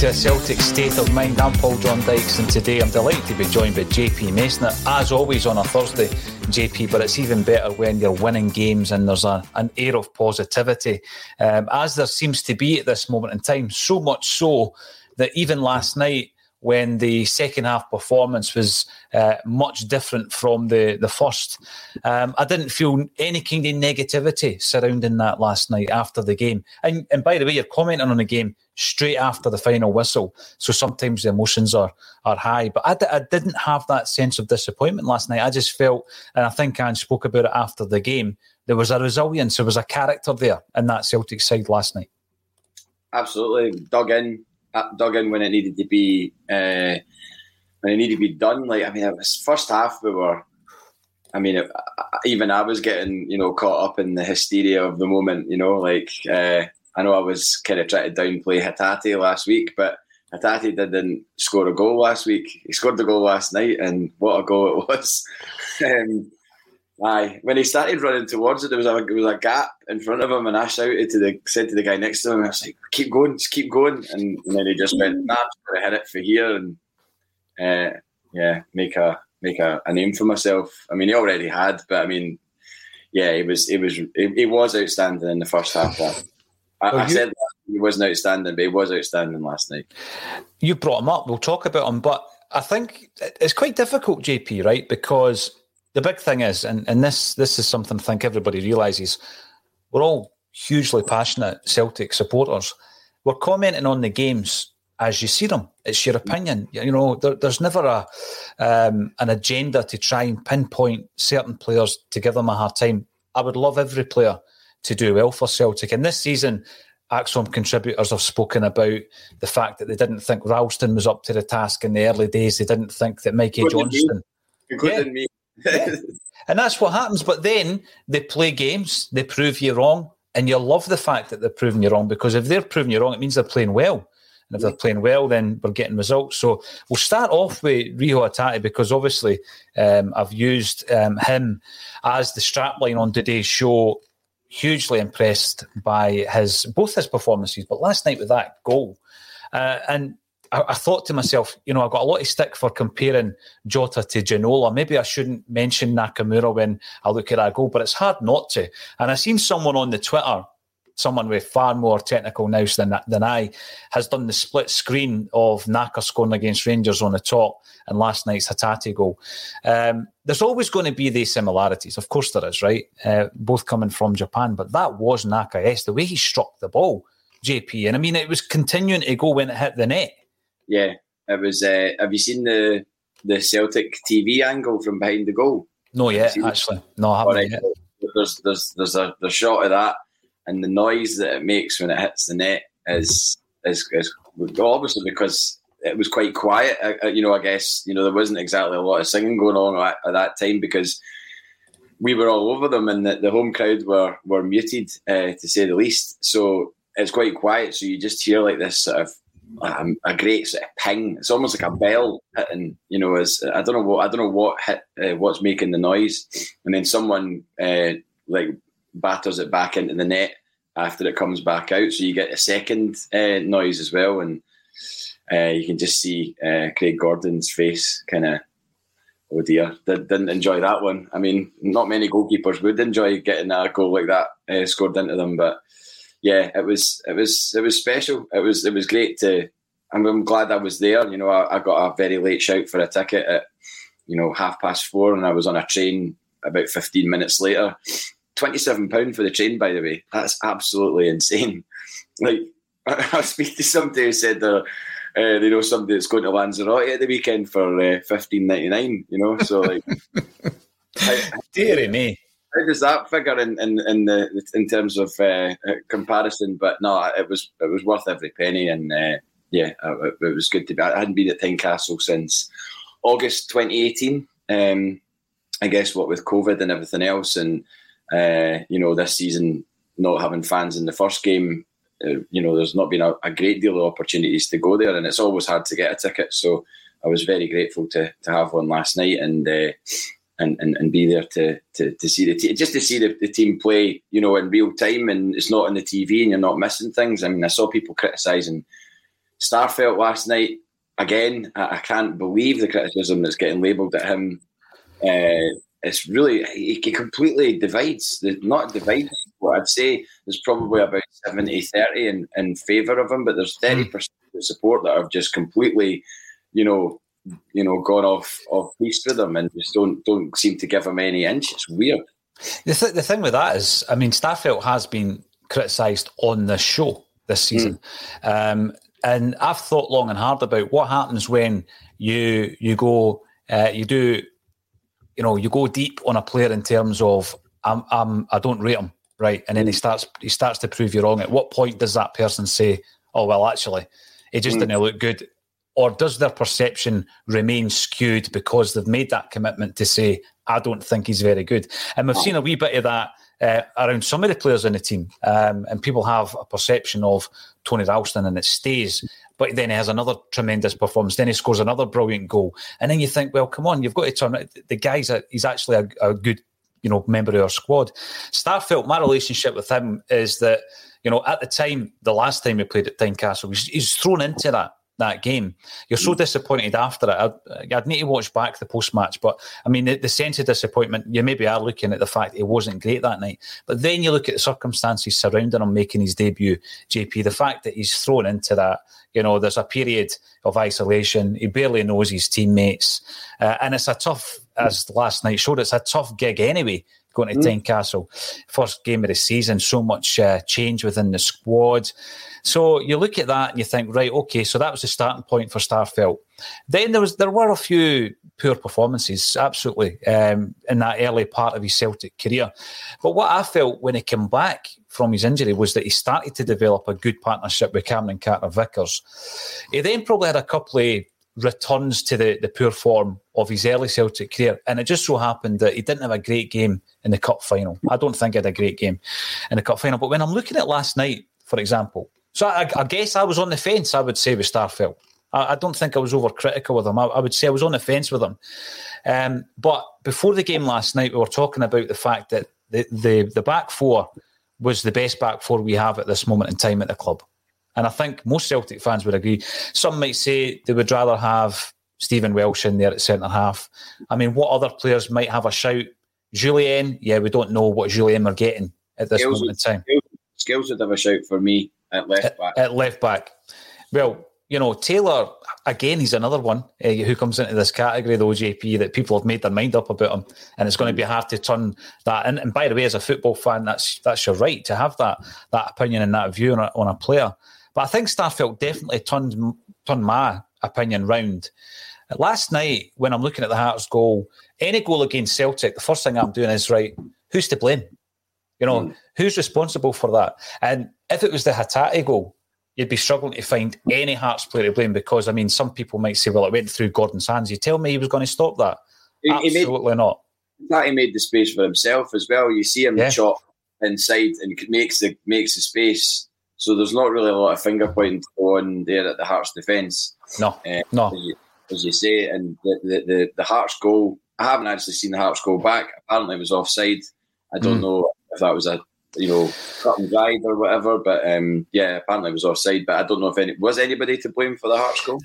To Celtic State of Mind. I'm Paul John Dykes, and today I'm delighted to be joined by J.P. Mason. As always on a Thursday, J.P., but it's even better when you're winning games and there's an air of positivity, as there seems to be at this moment in time, so much so that even last night when the second half performance was much different from the first. I didn't feel any kind of negativity surrounding that last night after the game. And by the way, you're commenting on the game straight after the final whistle, so sometimes the emotions are high. But I didn't have that sense of disappointment last night. I just felt, and I think Ange spoke about it after the game, there was a resilience, there was a character there in that Celtic side last night. Absolutely. Dug in when it needed to be done. Like, I mean, it was first half we were. I mean, even I was getting caught up in the hysteria of the moment. I know I was kind of trying to downplay Hatate last week, but Hatate didn't score a goal last week. He scored the goal last night, and what a goal it was! When he started running towards it, there was a gap in front of him, and I said to the guy next to him, I was like, keep going, just keep going. And then he just went, nah, I'm just going to hit it for here and make a name for myself. I mean, he already had, but I mean, yeah, he was outstanding in the first half. I said that he wasn't outstanding, but he was outstanding last night. You brought him up, we'll talk about him, but I think it's quite difficult, JP, right? Because the big thing is, and this is something I think everybody realises, we're all hugely passionate Celtic supporters. We're commenting on the games as you see them. It's your opinion. There's never an agenda to try and pinpoint certain players to give them a hard time. I would love every player to do well for Celtic. And this season, Axom contributors have spoken about the fact that they didn't think Ralston was up to the task in the early days. They didn't think that Mackay Johnston... Including me. Yeah. And that's what happens. But then they play games, they prove you wrong, and you love the fact that they're proving you wrong, because if they're proving you wrong, it means they're playing well. And if they're playing well, then we're getting results. So we'll start off with Reo Hatate, because obviously I've used him as the strapline on today's show. Hugely impressed by both his performances, but last night with that goal. And I thought to myself, I got a lot of stick for comparing Jota to Ginola. Maybe I shouldn't mention Nakamura when I look at that goal, but it's hard not to. And I seen someone on the Twitter, someone with far more technical nous than I, has done the split screen of Naka scoring against Rangers on the top and last night's Hatate goal. There's always going to be these similarities. Of course there is, right? Both coming from Japan, but that was Naka. Yes, the way he struck the ball, JP. And I mean, it was continuing to go when it hit the net. Yeah, it was. Have you seen the Celtic TV angle from behind the goal? No, yet actually. No, I haven't. Right. Yet. There's a shot of that, and the noise that it makes when it hits the net as would go, obviously, because it was quite quiet. I guess, there wasn't exactly a lot of singing going on at that time because we were all over them, and the home crowd were muted, to say the least. So it's quite quiet. So you just hear like this sort of a great sort of ping. It's almost like a bell hitting. I don't know what hit, what's making the noise, and then someone batters it back into the net after it comes back out. So you get a second noise as well, and you can just see Craig Gordon's face kind of, oh dear, didn't enjoy that one. I mean, not many goalkeepers would enjoy getting a goal like that scored into them, but yeah, it was special. It was great to. I'm glad I was there. I got a very late shout for a ticket at 4:30, and I was on a train about 15 minutes later. £27 for the train, by the way. That's absolutely insane. Like, I speak to somebody who said they know somebody that's going to Lanzarote at the weekend for £15.99. So like, dearie me. How does that figure in terms of comparison? But no, it was worth every penny, and it was good to be. I hadn't been at Tynecastle since August 2018. I guess what with COVID and everything else, and this season not having fans in the first game, there's not been a great deal of opportunities to go there, and it's always hard to get a ticket. So I was very grateful to have one last night, and. And be there to see the team, just to see the team play, in real time, and it's not on the TV and you're not missing things. I mean, I saw people criticising Starfelt last night. Again, I can't believe the criticism that's getting labelled at him. It's really, he completely there's probably about 70-30 in favour of him, but there's 30% of support that have just completely, gone off piece with them, and just don't seem to give them any inch. It's weird. The thing with that is, I mean, Starfelt has been criticised on this show this season, and I've thought long and hard about what happens when you go you go deep on a player in terms of I don't rate him right, and then he starts to prove you wrong. At what point does that person say, oh well, actually, it just didn't look good? Or does their perception remain skewed because they've made that commitment to say, I don't think he's very good? And we've seen a wee bit of that around some of the players in the team. And people have a perception of Tony Ralston and it stays, but then he has another tremendous performance. Then he scores another brilliant goal. And then you think, well, come on, you've got to turn it. The guy's he's actually a good member of our squad. Starfelt, my relationship with him is that, at the time, the last time we played at Tynecastle, he's thrown into that game. You're so disappointed after it. I'd need to watch back the post-match, but I mean, the sense of disappointment, you maybe are looking at the fact it wasn't great that night, but then you look at the circumstances surrounding him making his debut, JP, the fact that he's thrown into that, there's a period of isolation, he barely knows his teammates, and it's a tough, as last night showed, it's a tough gig anyway, going to Tynecastle. First game of the season, so much change within the squad. So you look at that and you think, right, okay, so that was the starting point for Starfelt. Then there were a few poor performances, absolutely, in that early part of his Celtic career. But what I felt when he came back from his injury was that he started to develop a good partnership with Cameron Carter-Vickers. He then probably had a couple of returns to the poor form of his early Celtic career, and it just so happened that he didn't have a great game in the cup final. I don't think he had a great game in the cup final, but when I'm looking at last night, for example, so I guess I was on the fence, I would say, with Starfelt. I don't think I was overcritical with him. I would say I was on the fence with him, but before the game last night, we were talking about the fact that the back four was the best back four we have at this moment in time at the club. And I think most Celtic fans would agree. Some might say they would rather have Stephen Welsh in there at centre-half. I mean, what other players might have a shout? Julien? Yeah, we don't know what Julien we're getting at this moment in time. Skills would have a shout for me at left-back. At left-back. Well, Taylor, again, he's another one who comes into this category, though, JP, that people have made their mind up about him, and it's going to be hard to turn that in. And by the way, as a football fan, that's your right to have that opinion and that view on a player. But I think Starfelt definitely turned my opinion round. Last night, when I'm looking at the Hearts goal, any goal against Celtic, the first thing I'm doing is, right, who's to blame? Who's responsible for that? And if it was the Hatate goal, you'd be struggling to find any Hearts player to blame because, I mean, some people might say, well, it went through Gordon's hands. You tell me he was going to stop that. Absolutely not. That he made the space for himself as well. You see him chop inside and makes the space. So there's not really a lot of finger pointing on there at the Hearts defence. No. As you say, and the Hearts goal, I haven't actually seen the Hearts goal back. Apparently it was offside. I don't know if that was a cut and dried or whatever, but apparently it was offside. But I don't know if was anybody to blame for the Hearts goal.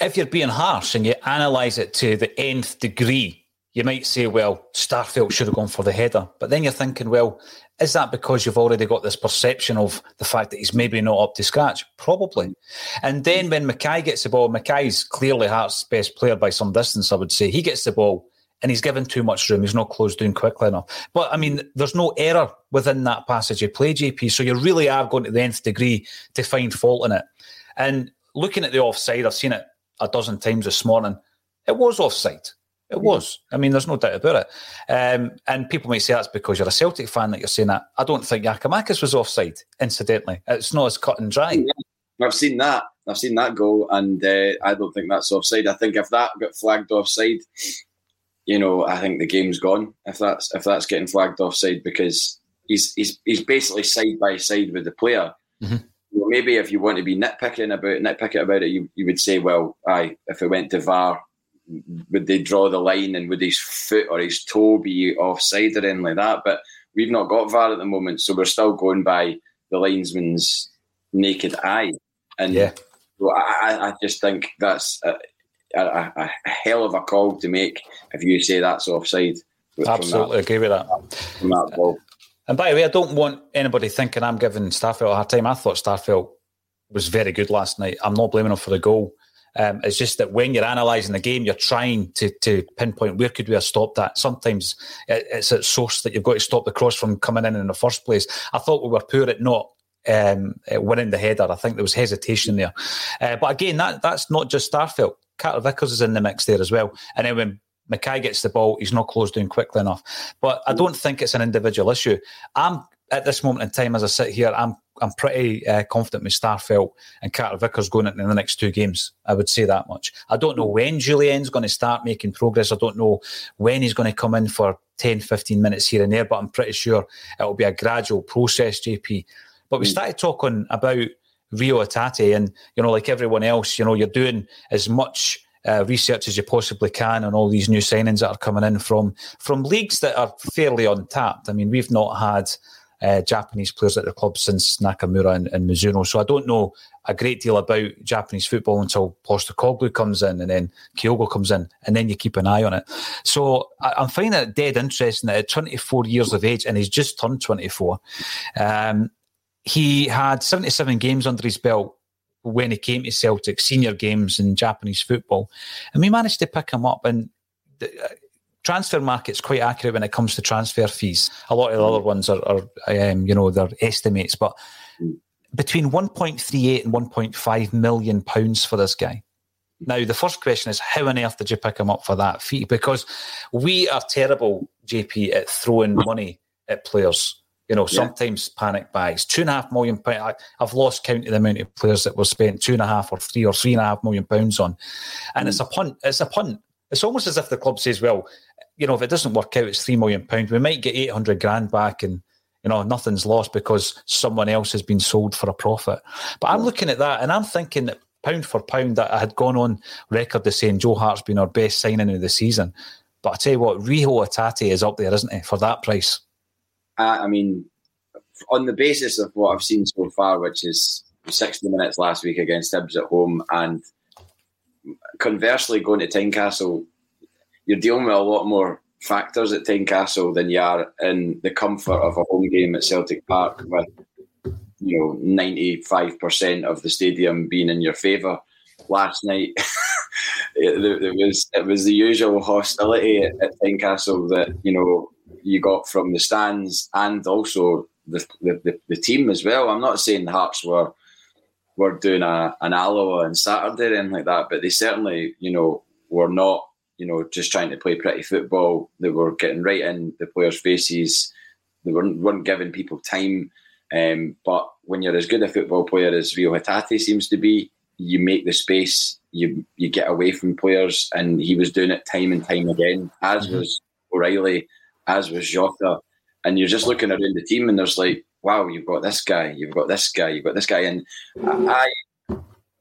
If you're being harsh and you analyse it to the nth degree, you might say, well, Starfelt should have gone for the header. But then you're thinking, well, is that because you've already got this perception of the fact that he's maybe not up to scratch? Probably. And then when Mackay gets the ball, Mackay's clearly Hearts' best player by some distance, I would say. He gets the ball and he's given too much room. He's not closed down quickly enough. But, I mean, there's no error within that passage of play, JP, so you really are going to the nth degree to find fault in it. And looking at the offside, I've seen it a dozen times this morning. It was offside. It was. I mean, there's no doubt about it. And people might say that's because you're a Celtic fan that you're saying that. I don't think Giakoumakis was offside, incidentally. It's not as cut and dry. Yeah, I've seen that. I've seen that goal, and I don't think that's offside. I think if that got flagged offside, I think the game's gone. If that's getting flagged offside, because he's basically side by side with the player. Mm-hmm. Well, maybe if you want to be nitpicking about it, you would say, well, aye, if it went to VAR, would they draw the line and would his foot or his toe be offside or anything like that? But we've not got VAR at the moment, so we're still going by the linesman's naked eye. And I just think that's a hell of a call to make if you say that's offside. Absolutely agree with that. From that ball. And by the way, I don't want anybody thinking I'm giving Starfelt a hard time. I thought Starfelt was very good last night. I'm not blaming him for the goal. It's just that when you're analysing the game, you're trying to pinpoint where could we have stopped that. Sometimes it's at source that you've got to stop the cross from coming in the first place. I thought we were poor at not winning the header. I think there was hesitation there. But again, that's not just Starfelt. Carter-Vickers is in the mix there as well. And then when Mackay gets the ball, he's not closed down quickly enough. But I don't think it's an individual issue. I'm at this moment in time, as I sit here, I'm pretty confident with Starfelt and Carter-Vickers going into the next two games. I would say that much. I don't know when Julien's going to start making progress. I don't know when he's going to come in for 10, 15 minutes here and there, but I'm pretty sure it'll be a gradual process, JP. But we started talking about Reo Hatate and, like everyone else, you're doing as much research as you possibly can on all these new signings that are coming in from leagues that are fairly untapped. I mean, we've not had Japanese players at the club since Nakamura and Mizuno, so I don't know a great deal about Japanese football until Postecoglou comes in and then Kyogo comes in, and then you keep an eye on it. So I'm finding it dead interesting that at 24 years of age, and he's just turned 24, he had 77 games under his belt when he came to Celtic, senior games in Japanese football. And we managed to pick him up. And the transfer market's quite accurate when it comes to transfer fees. A lot of the other ones are they're estimates. But between 1.38 and 1.5 million pounds for this guy. Now, the first question is, how on earth did you pick him up for that fee? Because we are terrible, JP, at throwing money at players. Sometimes panic buys. £2.5 million. I've lost count of the amount of players that were spent £2.5 or £3 or £3.5 million on. And it's a punt. It's almost as if the club says, well, if it doesn't work out, it's £3 million. We might get 800 grand back and, nothing's lost because someone else has been sold for a profit. But I'm looking at that and I'm thinking that pound for pound that I had gone on record to saying Joe Hart's been our best signing of the season. But I tell you what, Reo Hatate is up there, isn't he, for that price? I mean, on the basis of what I've seen so far, which is 60 minutes last week against Hibs at home, and conversely going to Tynecastle, you're dealing with a lot more factors at Tynecastle than you are in the comfort of a home game at Celtic Park with, 95% of the stadium being in your favour. Last night, it was the usual hostility at Tynecastle that, you got from the stands and also the team as well. I'm not saying the Hearts were doing an Alloa on Saturday or anything like that, but they certainly, were not, just trying to play pretty football. They were getting right in the players' faces. They weren't giving people time. But when you're as good a football player as Reo Hatate seems to be, you make the space, you get away from players, and he was doing it time and time again, as was O'Riley, as was Jota. And you're just looking around the team and there's like, wow, you've got this guy, you've got this guy, you've got this guy. And I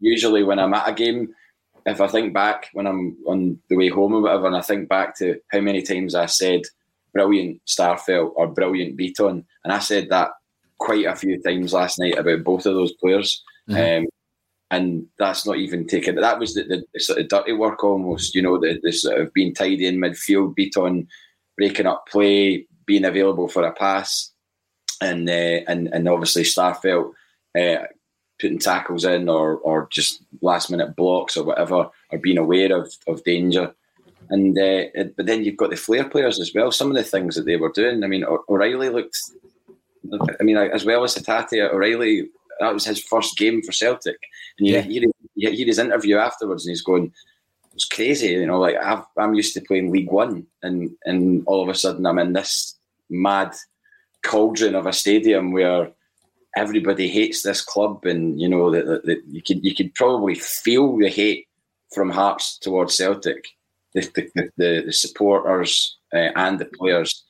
usually, when I'm at a game, if I think back when I'm on the way home or whatever, and I think back to how many times I said brilliant Starfelt or brilliant Beaton, and I said that quite a few times last night about both of those players. And that's not even taken. That was the sort of dirty work almost, you know, the sort of being tidy in midfield, Beaton breaking up play, being available for a pass, and obviously Starfelt putting tackles in or just last minute blocks or whatever, or being aware of danger. And but then you've got the flair players as well. Some of the things that they were doing. I mean, O'Riley looked. I mean, as well as Hatate, O'Riley, that was his first game for Celtic, and you hear his interview afterwards, and he's going, "It's crazy, you know. Like I'm used to playing League One, and all of a sudden I'm in this mad cauldron of a stadium where everybody hates this club, and you know that you could probably feel the hate from Hearts towards Celtic, the supporters and the players.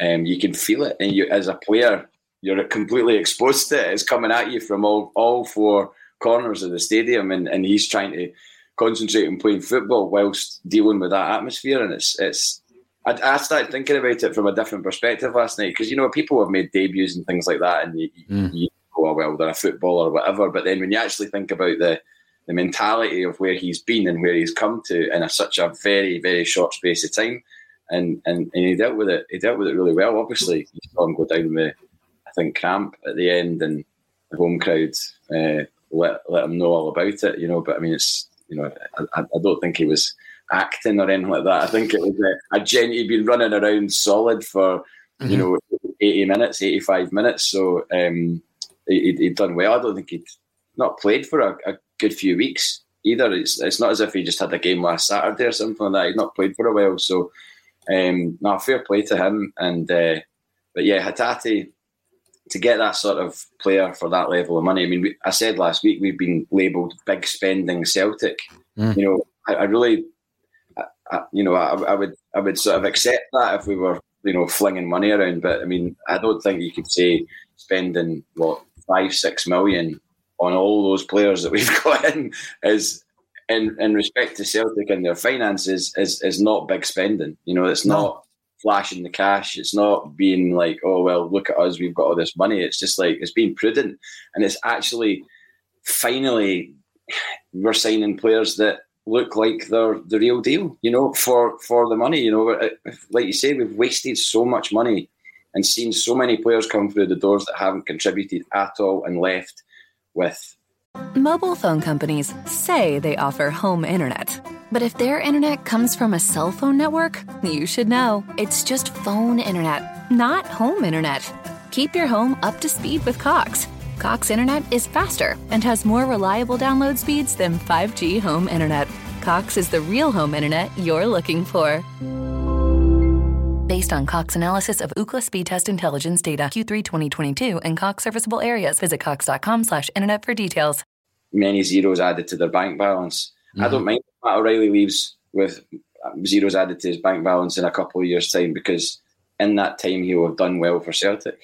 You can feel it, and you as a player, you're completely exposed to it. It's coming at you from all four corners of the stadium, and he's trying to concentrate on playing football whilst dealing with that atmosphere. And it's. I started thinking about it from a different perspective last night, because you know people have made debuts and things like that, and you go, oh well, they're a footballer or whatever. But then when you actually think about the mentality of where he's been and where he's come to in such a very, very short space of time. And he dealt with it. He dealt with it really well. Obviously, you saw him go down with, I think, cramp at the end, and the home crowd let him know all about it. You know, but I mean, it's, you know, I don't think he was acting or anything like that. I think it was he'd been running around solid for you know 85 minutes. So he'd done well. I don't think he'd not played for a good few weeks either. It's not as if he just had a game last Saturday or something like that. He'd not played for a while, so. No, fair play to him, and but yeah, Hatate, to get that sort of player for that level of money. I mean, I said last week we've been labelled big spending Celtic. You know, I would sort of accept that if we were, you know, flinging money around. But I mean, I don't think you could say spending what 5-6 million on all those players that we've got in is. In respect to Celtic and their finances, is not big spending. You know, it's not flashing the cash. It's not being like, oh, well, look at us, we've got all this money. It's just like, it's being prudent. And it's actually, finally, we're signing players that look like they're the real deal, you know, for the money. You know, like you say, we've wasted so much money and seen so many players come through the doors that haven't contributed at all and left with... Mobile phone companies say they offer home internet. But if their internet comes from a cell phone network, you should know. It's just phone internet, not home internet. Keep your home up to speed with Cox. Cox internet is faster and has more reliable download speeds than 5G home internet. Cox is the real home internet you're looking for. Based on Cox analysis of Ookla speed test intelligence data, Q3 2022, and Cox serviceable areas. Visit cox.com/internet for details. Many zeros added to their bank balance. I don't mind if Matt O'Riley leaves with zeros added to his bank balance in a couple of years' time, because in that time he will have done well for Celtic.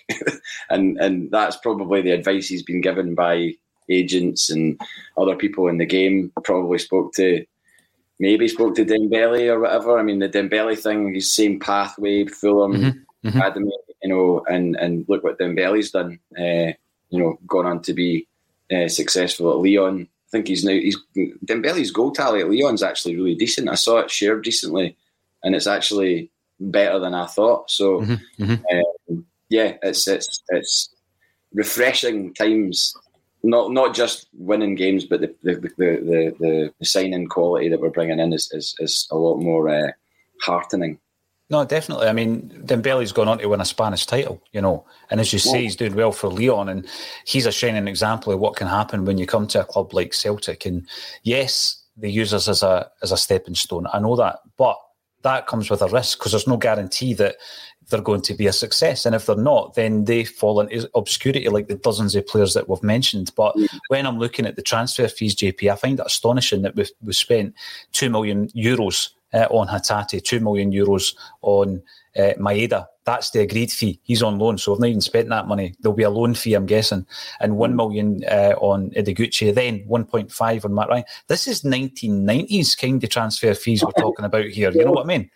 and that's probably the advice he's been given by agents and other people in the game. Probably spoke to Dembele or whatever. I mean, the Dembele thing, his same pathway, Fulham, Academy, you know, and look what Dembele's done. You know, gone on to be successful at Lyon. I think Dembele's goal tally at Lyon's actually really decent. I saw it shared recently, and it's actually better than I thought. So, yeah, it's refreshing times. Not just winning games, but the signing quality that we're bringing in is a lot more heartening. No, definitely. I mean, Dembele's gone on to win a Spanish title, you know, and as you say, he's doing well for Lyon, and he's a shining example of what can happen when you come to a club like Celtic. And yes, they use us as a stepping stone. I know that, but that comes with a risk, because there's no guarantee that they're going to be a success. And if they're not, then they fall into obscurity like the dozens of players that we've mentioned. But when I'm looking at the transfer fees, JP, I find it astonishing that we've spent €2 million on Hatate, €2 million on Maeda. That's the agreed fee. He's on loan, so I've not even spent that money. There'll be a loan fee, I'm guessing, and $1 million on Ideguchi, then 1.5 on Matt Ryan. This is 1990s kind of transfer fees we're talking about here. You know what I mean?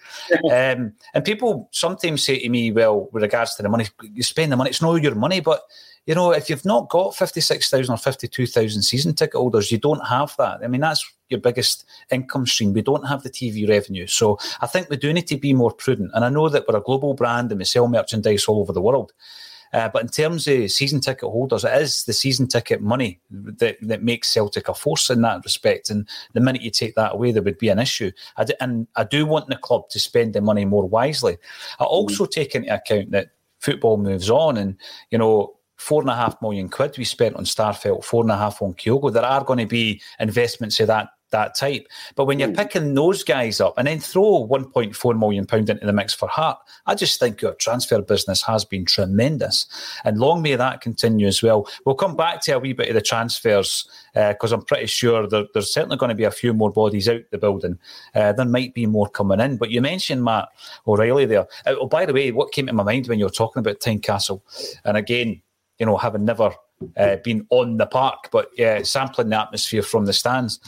And people sometimes say to me, well, with regards to the money, you spend the money, it's not your money, but you know, if you've not got 56,000 or 52,000 season ticket holders, you don't have that. I mean, that's your biggest income stream. We don't have the TV revenue. So I think we do need to be more prudent. And I know that we're a global brand and we sell merchandise all over the world. But in terms of season ticket holders, it is the season ticket money that makes Celtic a force in that respect. And the minute you take that away, there would be an issue. And I do want the club to spend the money more wisely. I also take into account that football moves on and, you know, £4.5 million we spent on Starfelt, £4.5 on Kyogo. There are going to be investments of that type. But when you're picking those guys up and then throw £1.4 million into the mix for Hart, I just think your transfer business has been tremendous. And long may that continue as well. We'll come back to a wee bit of the transfers because I'm pretty sure there's certainly going to be a few more bodies out the building. There might be more coming in. But you mentioned Matt O'Riley there. Oh, by the way, what came to my mind when you were talking about Tynecastle? And again, you know, having never been on the park, but sampling the atmosphere from the stands.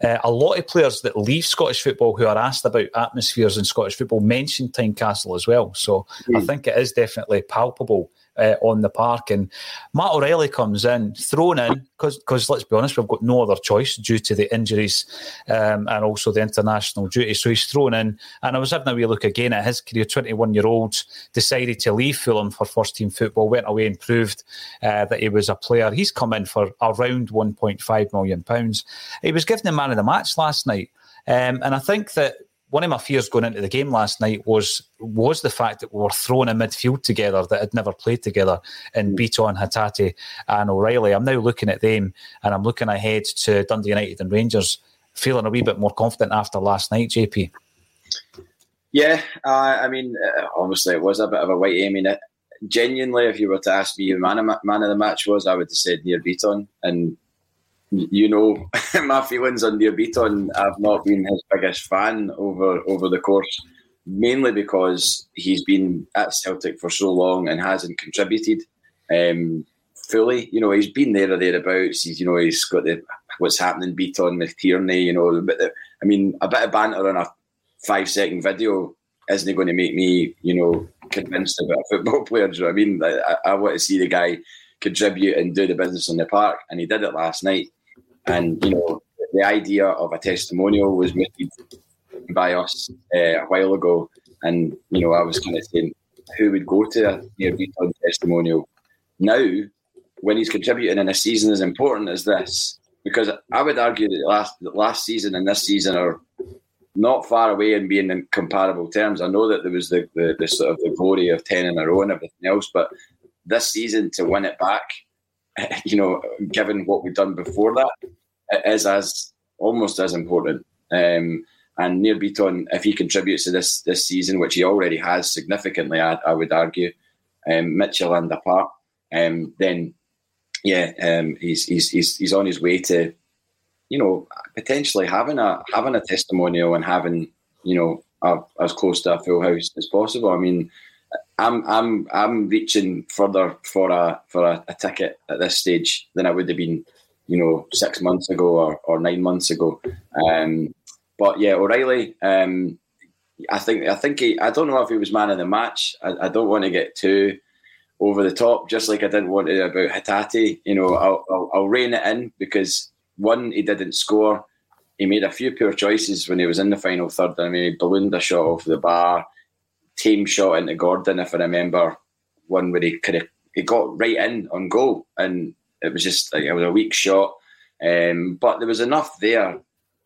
A lot of players that leave Scottish football who are asked about atmospheres in Scottish football mention Tynecastle as well. So I think it is definitely palpable on the park. And Matt O'Riley comes in, thrown in, because let's be honest, we've got no other choice due to the injuries and also the international duty. So he's thrown in. And I was having a wee look again at his career. 21-year-old, decided to leave Fulham for first-team football, went away and proved that he was a player. He's come in for around £1.5 million. He was given the man of the match last night. And I think that one of my fears going into the game last night was the fact that we were thrown in midfield together that had never played together in Beaton, Hatate and O'Riley. I'm now looking at them and I'm looking ahead to Dundee United and Rangers, feeling a wee bit more confident after last night, JP. Yeah, I mean, obviously it was a bit of a wait. I mean, genuinely, if you were to ask me who man of the match was, I would have said Nir Bitton. And you know, my feelings on Nir Bitton, I've not been his biggest fan over the course, mainly because he's been at Celtic for so long and hasn't contributed fully. You know, he's been there or thereabouts. He's, you know, he's got the what's happening Bitton with Tierney, you know. I mean, a bit of banter on a 5-second video isn't going to make me, you know, convinced about a football player. Do you know what I mean? I want to see the guy contribute and do the business on the park, and he did it last night. And, you know, the idea of a testimonial was made by us a while ago. And, you know, I was kind of saying, who would go to a Nir Bitton testimonial? Now, when he's contributing in a season as important as this, because I would argue that last season and this season are not far away in being in comparable terms. I know that there was the sort of the glory of 10 in a row and everything else, but this season to win it back, you know, given what we've done before that, it is as almost as important. And Nir Bitton, if he contributes to this season, which he already has significantly, I would argue, Midtjylland apart, then yeah, he's on his way to, you know, potentially having a testimonial and having, you know, as close to a full house as possible. I mean, I'm reaching further for a ticket at this stage than I would have been, you know, 6 months ago or 9 months ago. But yeah, O'Riley, I think I don't know if he was man of the match. I don't want to get too over the top, just like I didn't want to about Hatate. You know, I'll rein it in because one, he didn't score. He made a few poor choices when he was in the final third. I mean, he ballooned a shot off the bar. Tame shot into Gordon, if I remember, one where he got right in on goal, and it was just like, it was a weak shot, but there was enough there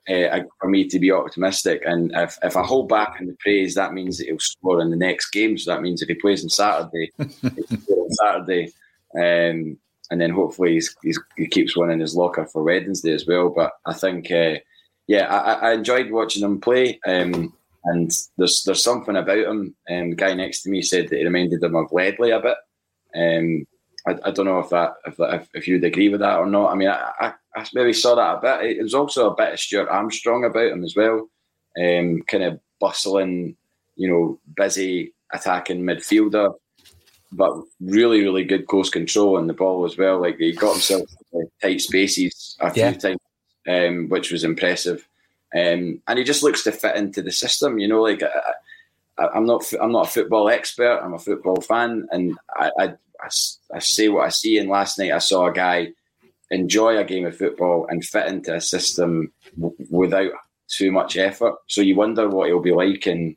for me to be optimistic. And if I hold back on the praise, that means that he'll score in the next game. So that means if he plays on Saturday, he'll score on Saturday, and then hopefully he keeps one in his locker for Wednesday as well. But I think, yeah, I enjoyed watching him play. And there's something about him. The guy next to me said that he reminded him of Ledley a bit. I don't know if you'd agree with that or not. I mean, I maybe saw that a bit. It was also a bit of Stuart Armstrong about him as well. Kind of bustling, busy attacking midfielder, but really, really good course control on the ball as well. Like, he got himself into tight spaces a few times, which was impressive. And he just looks to fit into the system, Like, I'm not a football expert. I'm a football fan, and I say what I see. And last night I saw a guy enjoy a game of football and fit into a system without too much effort. So you wonder what he'll be like in,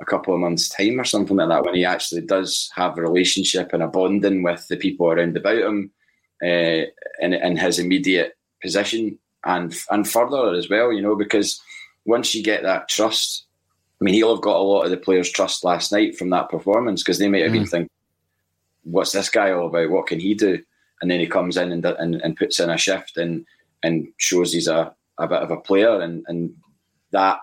a couple of months' time or something like that, when he actually does have a relationship and a bonding with the people around about him in his immediate position and further as well, because once you get that trust, I mean, he'll have got a lot of the players' trust last night from that performance, because they might have been thinking, what's this guy all about? What can he do? And then he comes in and puts in a shift and shows he's a bit of a player, and that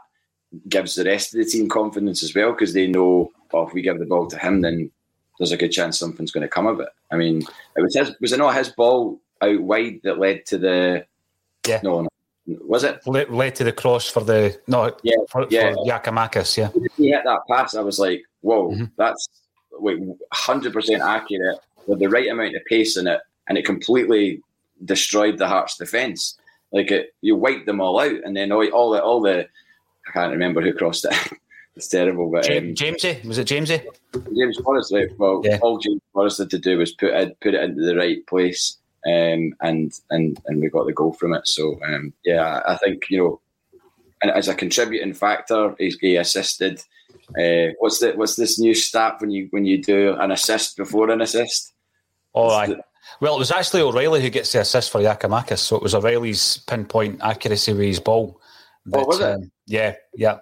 gives the rest of the team confidence as well, because they know, if we give the ball to him, then there's a good chance something's going to come of it. I mean, was it not his ball out wide that led to the... Yeah. No, was it? Led to the cross for the... No, yeah, for Giakoumakis, yeah. When he hit that pass, I was like, whoa, that's 100% accurate, with the right amount of pace in it, and it completely destroyed the Hearts' defence. Like, you wiped them all out, and then all the I can't remember who crossed it. It's terrible, but Jamesy, was it Jamesy? James Forrester. Well, all James Forrester to do was put it into the right place, and we got the goal from it. So I think and as a contributing factor, he assisted. What's this new stat when you do an assist before an assist? All right. Well, it was actually O'Riley who gets the assist for Giakoumakis, so it was O'Reilly's pinpoint accuracy with his ball. But, was it? Yeah.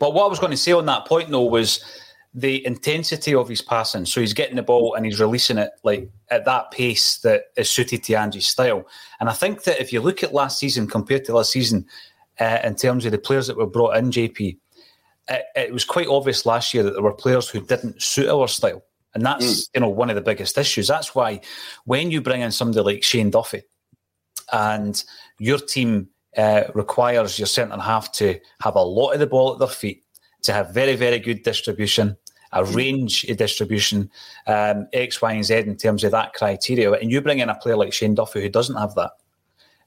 But what I was going to say on that point, though, was the intensity of his passing. So he's getting the ball and he's releasing it like at that pace that is suited to Ange's style. And I think that if you look at last season compared to last season, in terms of the players that were brought in, JP, it was quite obvious last year that there were players who didn't suit our style. And that's one of the biggest issues. That's why when you bring in somebody like Shane Duffy and your team... requires your centre-half to have a lot of the ball at their feet, to have very, very good distribution, a range of distribution, X, Y, and Z in terms of that criteria. And you bring in a player like Shane Duffy who doesn't have that,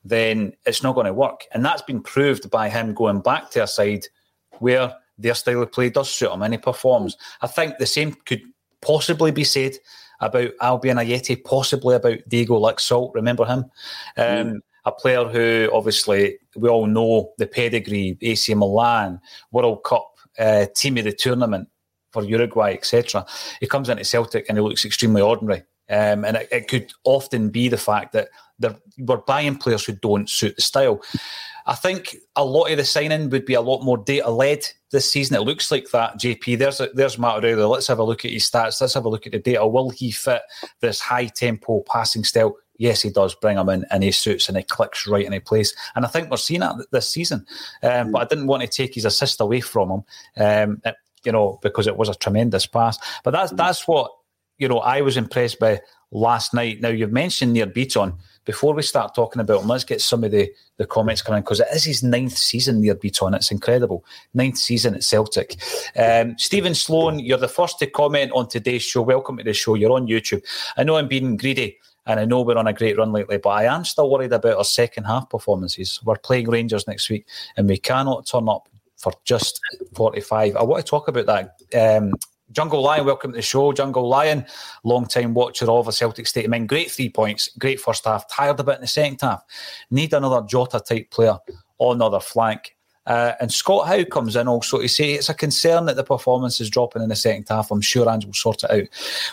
then it's not going to work. And that's been proved by him going back to a side where their style of play does suit him and he performs. I think the same could possibly be said about Albion Ayeti, possibly about Diego Laxalt, remember him? A player who, obviously, we all know the pedigree, AC Milan, World Cup, team of the tournament for Uruguay, etc. He comes into Celtic and he looks extremely ordinary. And it could often be the fact that we're buying players who don't suit the style. I think a lot of the signing would be a lot more data-led this season. It looks like that, JP. There's Matt O'Reilly. Let's have a look at his stats. Let's have a look at the data. Will he fit this high-tempo passing style? Yes, he does. Bring him in and he suits and he clicks right in his place. And I think we're seeing that this season. But I didn't want to take his assist away from him, because it was a tremendous pass. But that's what, I was impressed by last night. Now, you've mentioned Nir Bitton. Before we start talking about him, let's get some of the comments coming, because it is his 9th season, Nir Bitton. It's incredible. 9th season at Celtic. Stephen Sloan, you're the first to comment on today's show. Welcome to the show. You're on YouTube. I know I'm being greedy, and I know we're on a great run lately, but I am still worried about our second half performances. We're playing Rangers next week and we cannot turn up for just 45. I want to talk about that. Jungle Lion, welcome to the show. Jungle Lion, long-time watcher of a Celtic state of mind. Great 3 points, great first half, tired a bit in the second half. Need another Jota-type player on another flank. And Scott Howe comes in also to say it's a concern that the performance is dropping in the second half. I'm sure Ange will sort it out.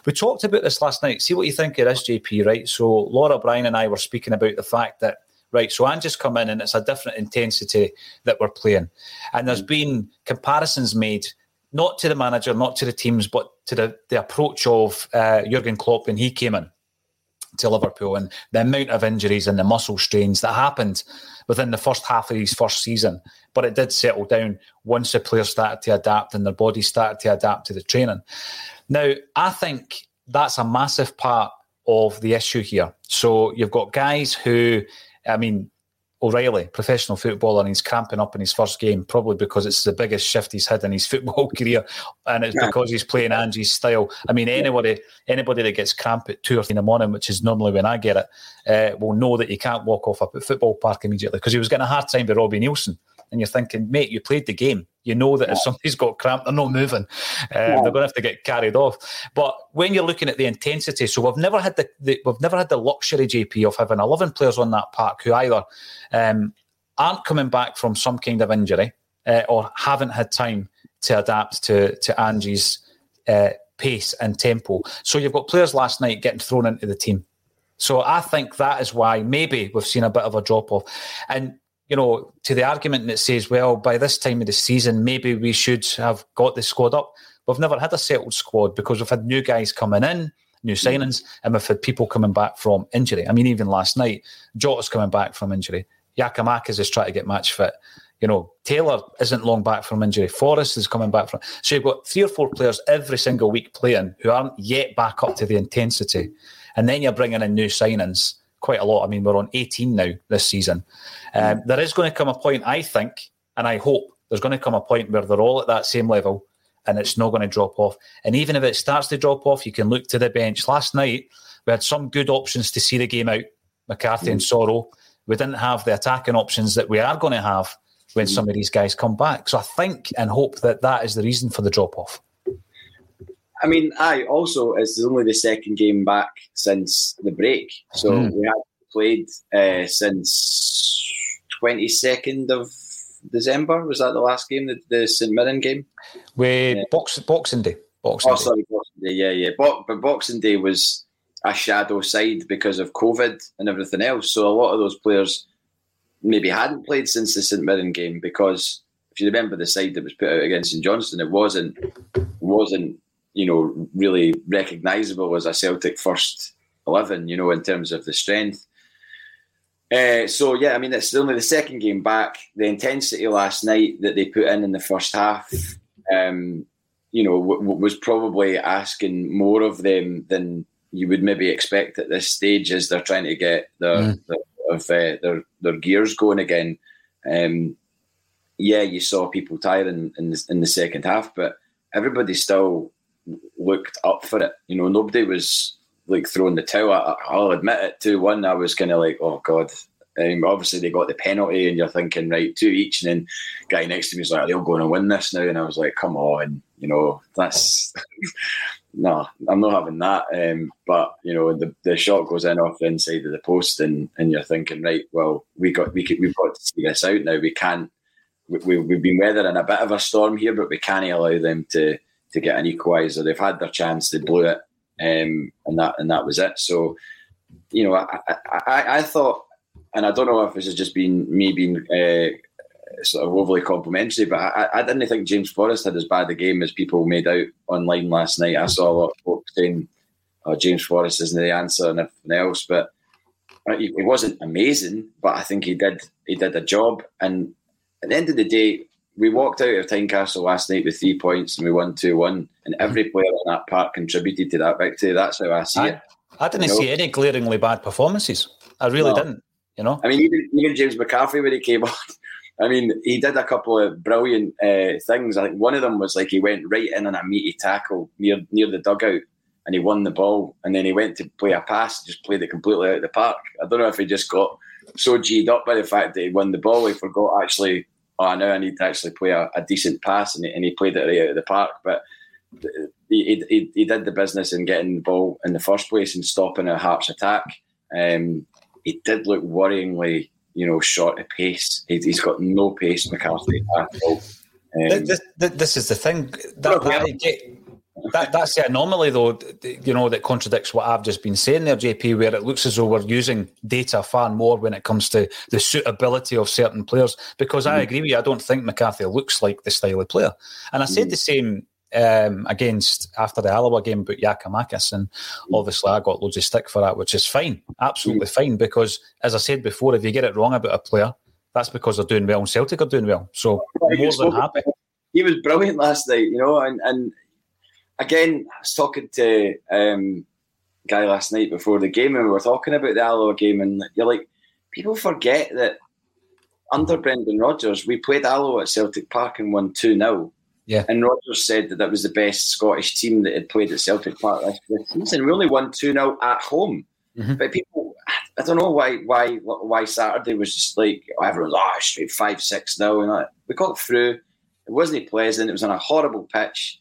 We talked about this last night. See what you think of this, JP, right? So Laura Bryan and I were speaking about the fact that, right, so Ange's come in and it's a different intensity that we're playing. And there's been comparisons made, not to the manager, not to the teams, but to the approach of Jurgen Klopp when he came in. to Liverpool, and the amount of injuries and the muscle strains that happened within the first half of his first season. But it did settle down once the players started to adapt and their bodies started to adapt to the training. Now, I think that's a massive part of the issue here. So you've got guys who, I mean, O'Riley, professional footballer, and he's cramping up in his first game, probably because it's the biggest shift he's had in his football career, and it's because he's playing Ange's style. I mean, anybody that gets cramp at 2 or 3 in the morning, which is normally when I get it, will know that you can't walk off up at football park immediately, because he was getting a hard time with Robbie Nielsen. And you're thinking, mate, you played the game. You know that if somebody's got cramp, they're not moving. They're going to have to get carried off. But when you're looking at the intensity, so we've never had the luxury, JP, of having 11 players on that park who either aren't coming back from some kind of injury or haven't had time to adapt to Ange's pace and tempo. So you've got players last night getting thrown into the team. So I think that is why maybe we've seen a bit of a drop off. And you know, to the argument that says, well, by this time of the season, maybe we should have got the squad up. We've never had a settled squad because we've had new guys coming in, new signings, and we've had people coming back from injury. I mean, even last night, Jota's coming back from injury. Giakoumakis is trying to get match fit. You know, Taylor isn't long back from injury. Forrest is coming back from... So you've got 3 or 4 players every single week playing who aren't yet back up to the intensity. And then you're bringing in new signings. Quite a lot. I mean, we're on 18 now this season. There is going to come a point, I think, and I hope there's going to come a point where they're all at that same level and it's not going to drop off. And even if it starts to drop off, you can look to the bench. Last night, we had some good options to see the game out, McCarthy and Sorrow. We didn't have the attacking options that we are going to have when some of these guys come back. So I think and hope that that is the reason for the drop-off. I mean, also, it's only the second game back since the break. So we haven't played since 22nd of December. Was that the last game, the St. Mirren game? Boxing Day. Boxing Day, yeah. But Boxing Day was a shadow side because of COVID and everything else. So a lot of those players maybe hadn't played since the St. Mirren game because if you remember the side that was put out against St. Johnstone, it wasn't you know, really recognisable as a Celtic first 11, you know, in terms of the strength. I mean, it's only the second game back. The intensity last night that they put in the first half, was probably asking more of them than you would maybe expect at this stage as they're trying to get their gears going again. You saw people tiring in the second half, but everybody still looked up for it. You know, nobody was like throwing the towel. I'll admit it, 2-1, I was kind of like, oh God. Obviously they got the penalty and you're thinking, right, 2 each, and then the guy next to me was like, they're going to win this now, and I was like, come on, you know, that's no, I'm not having that. But you know, the shot goes in off the inside of the post and you're thinking, right, well, we've got to see this out now. We've been weathering a bit of a storm here, but we can't allow them to get an equaliser. They've had their chance, they blew it, and that was it. So, you know, I thought, and I don't know if this has just been me being sort of overly complimentary, but I didn't think James Forrest had as bad a game as people made out online last night. I saw a lot of folks saying, oh, James Forrest isn't the answer and everything else, but it wasn't amazing, but I think he did a job. And at the end of the day, we walked out of Tynecastle last night with 3 points and we won 2-1, and every player on that park contributed to that victory. That's how I see it. I didn't see any glaringly bad performances. I really didn't, you know. I mean, even James McCarthy, when he came on, I mean, he did a couple of brilliant things. I think one of them was like he went right in on a meaty tackle near the dugout and he won the ball, and then he went to play a pass, just played it completely out of the park. I don't know if he just got so G'd up by the fact that he won the ball, he forgot actually... oh, now I need to actually play a decent pass, and he played it right out of the park. But he did the business in getting the ball in the first place and stopping a Hearts attack. He did look worryingly, you know, short of pace. He's got no pace, McCarthy, at all. This is the thing. That's the anomaly, though, you know, that contradicts what I've just been saying there, JP, where it looks as though we're using data far more when it comes to the suitability of certain players. Because I agree with you, I don't think McCarthy looks like the style of player. And I said the same against after the Alloa game about Giakoumakis, and obviously I got loads of stick for that, which is fine, absolutely fine, because as I said before, if you get it wrong about a player, that's because they're doing well and Celtic are doing well. So more than happy. He was brilliant last night, you know, and again, I was talking to a guy last night before the game, and we were talking about the Alloa game, and you're like, people forget that under Brendan Rodgers, we played Alloa at Celtic Park and won 2-0. Yeah. And Rodgers said that that was the best Scottish team that had played at Celtic Park last season. We only won 2-0 at home. Mm-hmm. But people, I don't know why Saturday was just like, everyone's straight 5-6-0. And like, we got through. It wasn't pleasant. It was on a horrible pitch.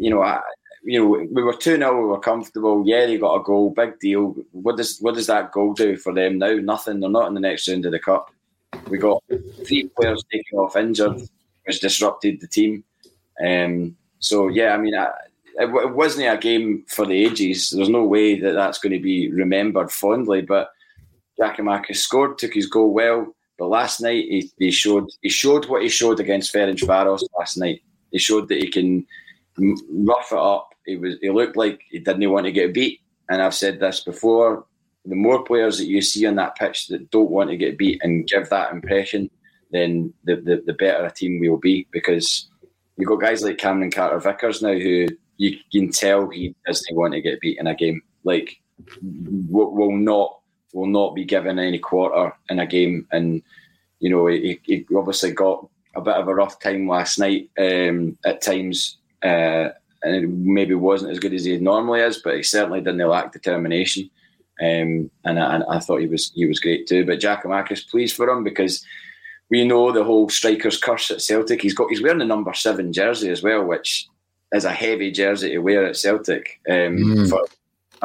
We were 2-0, we were comfortable. Yeah, they got a goal, big deal. What does that goal do for them now? Nothing. They're not in the next round of the cup. We got 3 players taken off injured, which disrupted the team. It wasn't a game for the ages. There's no way that that's going to be remembered fondly. But Giakoumakis scored, took his goal well. But last night he showed what he showed against Ferencvaros last night. He showed that he can rough it up. He looked like he didn't want to get beat, and I've said this before, the more players that you see on that pitch that don't want to get beat and give that impression, then the better a team will be, because you've got guys like Cameron Carter-Vickers now who you can tell he doesn't want to get beat in a game. Like, will not be given any quarter in a game, and you know, he obviously got a bit of a rough time last night at times. And it maybe wasn't as good as he normally is, but he certainly didn't lack determination. And I thought he was great too. But Giakoumakis, pleased for him, because we know the whole striker's curse at Celtic. He's wearing the #7 jersey as well, which is a heavy jersey to wear at Celtic for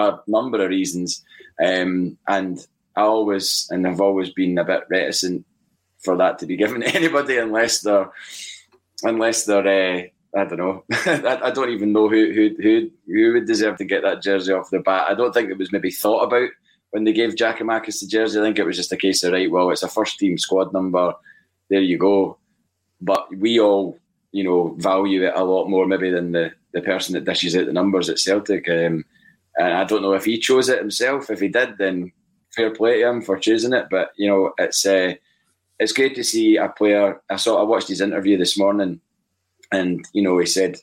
a number of reasons. And I've always been a bit reticent for that to be given to anybody unless they're I don't know. I don't even know who would deserve to get that jersey off the bat. I don't think it was maybe thought about when they gave Giakoumakis the jersey. I think it was just a case of, right, well, it's a first-team squad number. There you go. But we all, value it a lot more maybe than the person that dishes out the numbers at Celtic. And I don't know if he chose it himself. If he did, then fair play to him for choosing it. But, it's great to see a player. I watched his interview this morning. And, he said,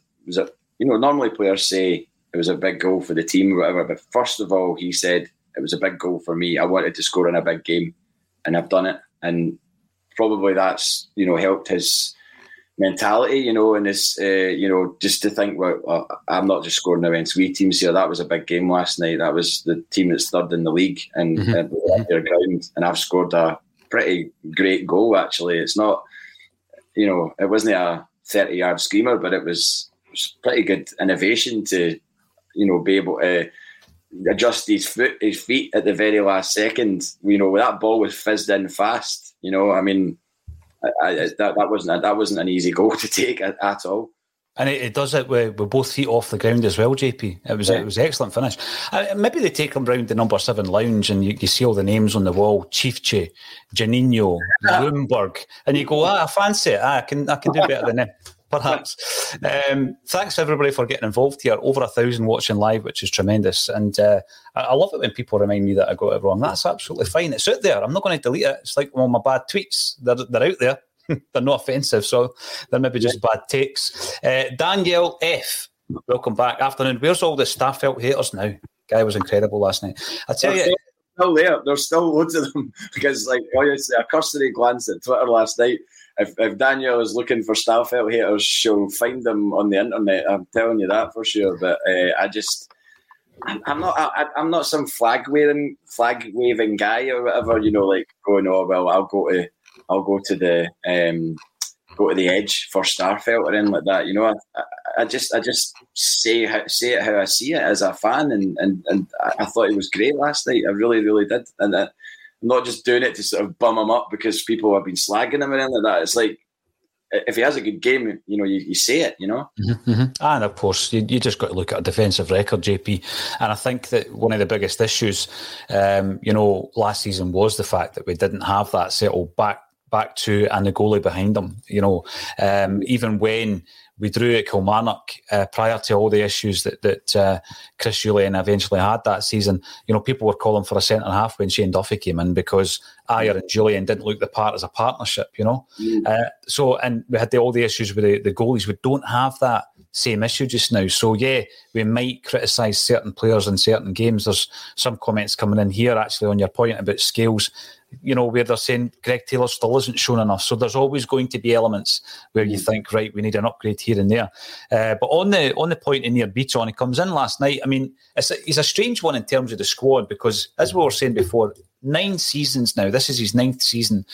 normally players say it was a big goal for the team or whatever, but first of all, he said, it was a big goal for me. I wanted to score in a big game, and I've done it. And probably that's, helped his mentality, and his, just to think, well, I'm not just scoring against wee teams here. That was a big game last night. That was the team that's third in the league and their ground. And I've scored a pretty great goal, actually. It's not, it wasn't a 30-yard screamer, but it was pretty good innovation to, be able to adjust his feet at the very last second. That ball was fizzed in fast. That wasn't an easy goal to take at all. And it does it with both feet off the ground as well, JP. It was an excellent finish. Maybe they take him round the #7 lounge and you see all the names on the wall, Chiefche, Janino, Bloomberg, and you go, I fancy it. I can do better than him. perhaps. Thanks everybody for getting involved here. Over 1,000 watching live, which is tremendous. And I love it when people remind me that I got it wrong. That's absolutely fine. It's out there. I'm not going to delete it. It's like all my bad tweets. They're out there. They're not offensive, so they're maybe just bad takes. Danielle F., welcome back. Afternoon. Where's all the Starfelt haters now? Guy was incredible last night. I tell you... Still there. There's still loads of them because, like, honestly, a cursory glance at Twitter last night. If Daniel is looking for Starfelt haters, she'll find them on the internet. I'm telling you that for sure. But I'm not some flag waving guy or whatever. You know, like going, oh well, I'll go to the edge for Starfelt or anything like that. You know, I just say it how I see it as a fan, and I thought it was great last night. I really, really did. And I'm not just doing it to sort of bum him up because people have been slagging him or anything like that. It's like, if he has a good game, you know, you say it, you know. Mm-hmm. And of course, you just got to look at a defensive record, JP. And I think that one of the biggest issues, you know, last season was the fact that we didn't have that settled back to and the goalie behind them, you know. Even when we drew at Kilmarnock, prior to all the issues that Chris Julien eventually had that season, you know, people were calling for a centre-half when Shane Duffy came in because Ayer and Julien didn't look the part as a partnership, you know. Mm. And we had all the issues with the goalies. We don't have that same issue just now. So, yeah, we might criticise certain players in certain games. There's some comments coming in here, actually, on your point about Scales, you know, where they're saying Greg Taylor still isn't shown enough. So there's always going to be elements where you think, right, we need an upgrade here and there. But on the point in Nir Bitton, he comes in last night. I mean, he's a strange one in terms of the squad because, as we were saying before, 9 seasons now. This is his 9th season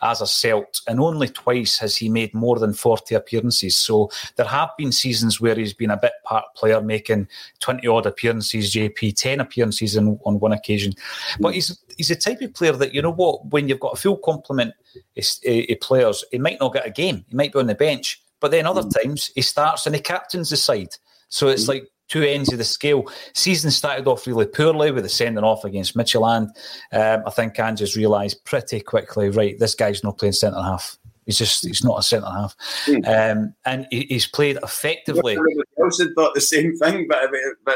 as a Celt, and only twice has he made more than 40 appearances. So there have been seasons where he's been a bit part player, making 20-odd appearances, JP, 10 appearances on one occasion. But he's the type of player that, you know what, when you've got a full complement of players, he might not get a game. He might be on the bench. But then other times, he starts and he captains the side. So it's like two ends of the scale. Season started off really poorly with the sending off against Midtjylland. I think Ange has realised pretty quickly, right, this guy's not playing centre-half. He's not a centre-half. And he's played effectively. Everybody else had thought the same thing, but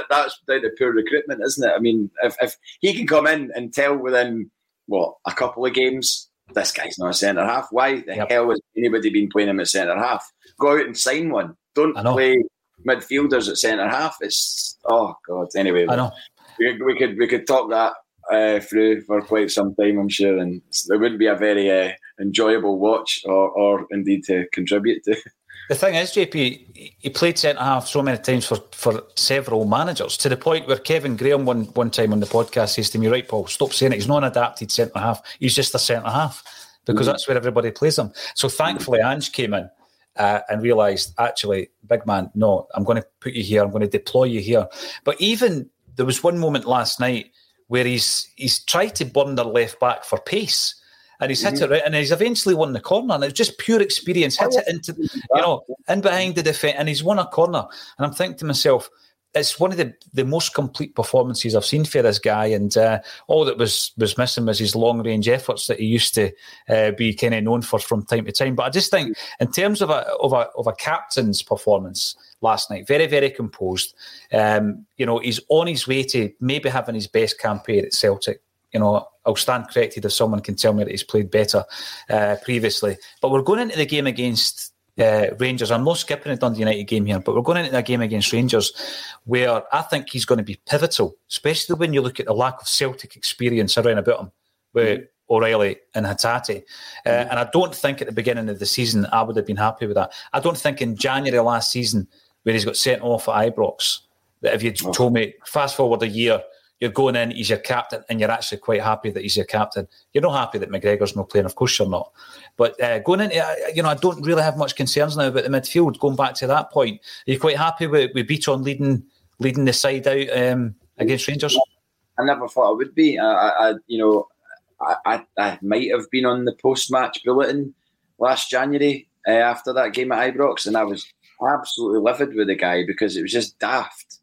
that's down to poor recruitment, isn't it? I mean, if he can come in and tell within, what, a couple of games, this guy's not a centre-half. Why the hell has anybody been playing him at centre-half? Go out and sign one. Don't play midfielders at centre-half. It's, oh, God. Anyway, I know. We could talk that through for quite some time, I'm sure, and it wouldn't be a very enjoyable watch or indeed to contribute to. The thing is, JP, he played centre-half so many times for several managers, to the point where Kevin Graham one time on the podcast says to me, right, Paul, stop saying it. He's not an adapted centre-half. He's just a centre-half because that's where everybody plays him. So thankfully, Ange came in and realised, actually, big man, no, I'm going to put you here. I'm going to deploy you here. But even there was one moment last night where he's tried to burn their left back for pace. And he's hit it right, and he's eventually won the corner, and it's just pure experience. Hit it into, you know, in behind the defence, and he's won a corner. And I'm thinking to myself, it's one of the most complete performances I've seen for this guy. And all that was missing was his long range efforts that he used to be kind of known for from time to time. But I just think, in terms of a captain's performance last night, very, very composed. You know, he's on his way to maybe having his best campaign at Celtic. You know, I'll stand corrected if someone can tell me that he's played better previously. But we're going into the game against Rangers. I'm not skipping a Dundee United game here, but we're going into a game against Rangers where I think he's going to be pivotal, especially when you look at the lack of Celtic experience around about him with O'Riley and Hatate. And I don't think at the beginning of the season I would have been happy with that. I don't think in January last season, where he's got sent off at Ibrox, that if you'd told me, fast forward a year, you're going in, he's your captain, and you're actually quite happy that he's your captain. You're not happy that McGregor's not playing. Of course you're not. But going into, you know, I don't really have much concerns now about the midfield, going back to that point. Are you quite happy with Beaton leading the side out against Rangers? I never thought I would be. I might have been on the post-match bulletin last January after that game at Ibrox, and I was absolutely livid with the guy because it was just daft.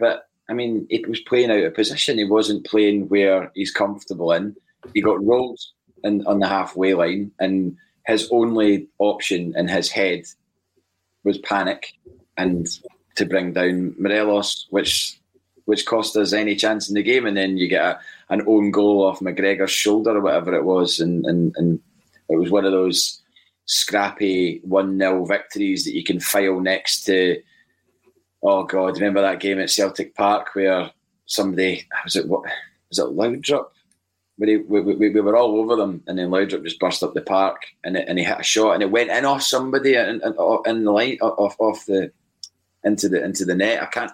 But I mean, he was playing out of position. He wasn't playing where he's comfortable in. He got rolled on the halfway line, and his only option in his head was panic and to bring down Morelos, which cost us any chance in the game. And then you get an own goal off McGregor's shoulder or whatever it was. And it was one of those scrappy 1-0 victories that you can file next to, oh God, remember that game at Celtic Park where somebody, was it Loudrup? We were all over them, and then Loudrup just burst up the park, and he hit a shot, and it went in off somebody in the line, into the net. I can't.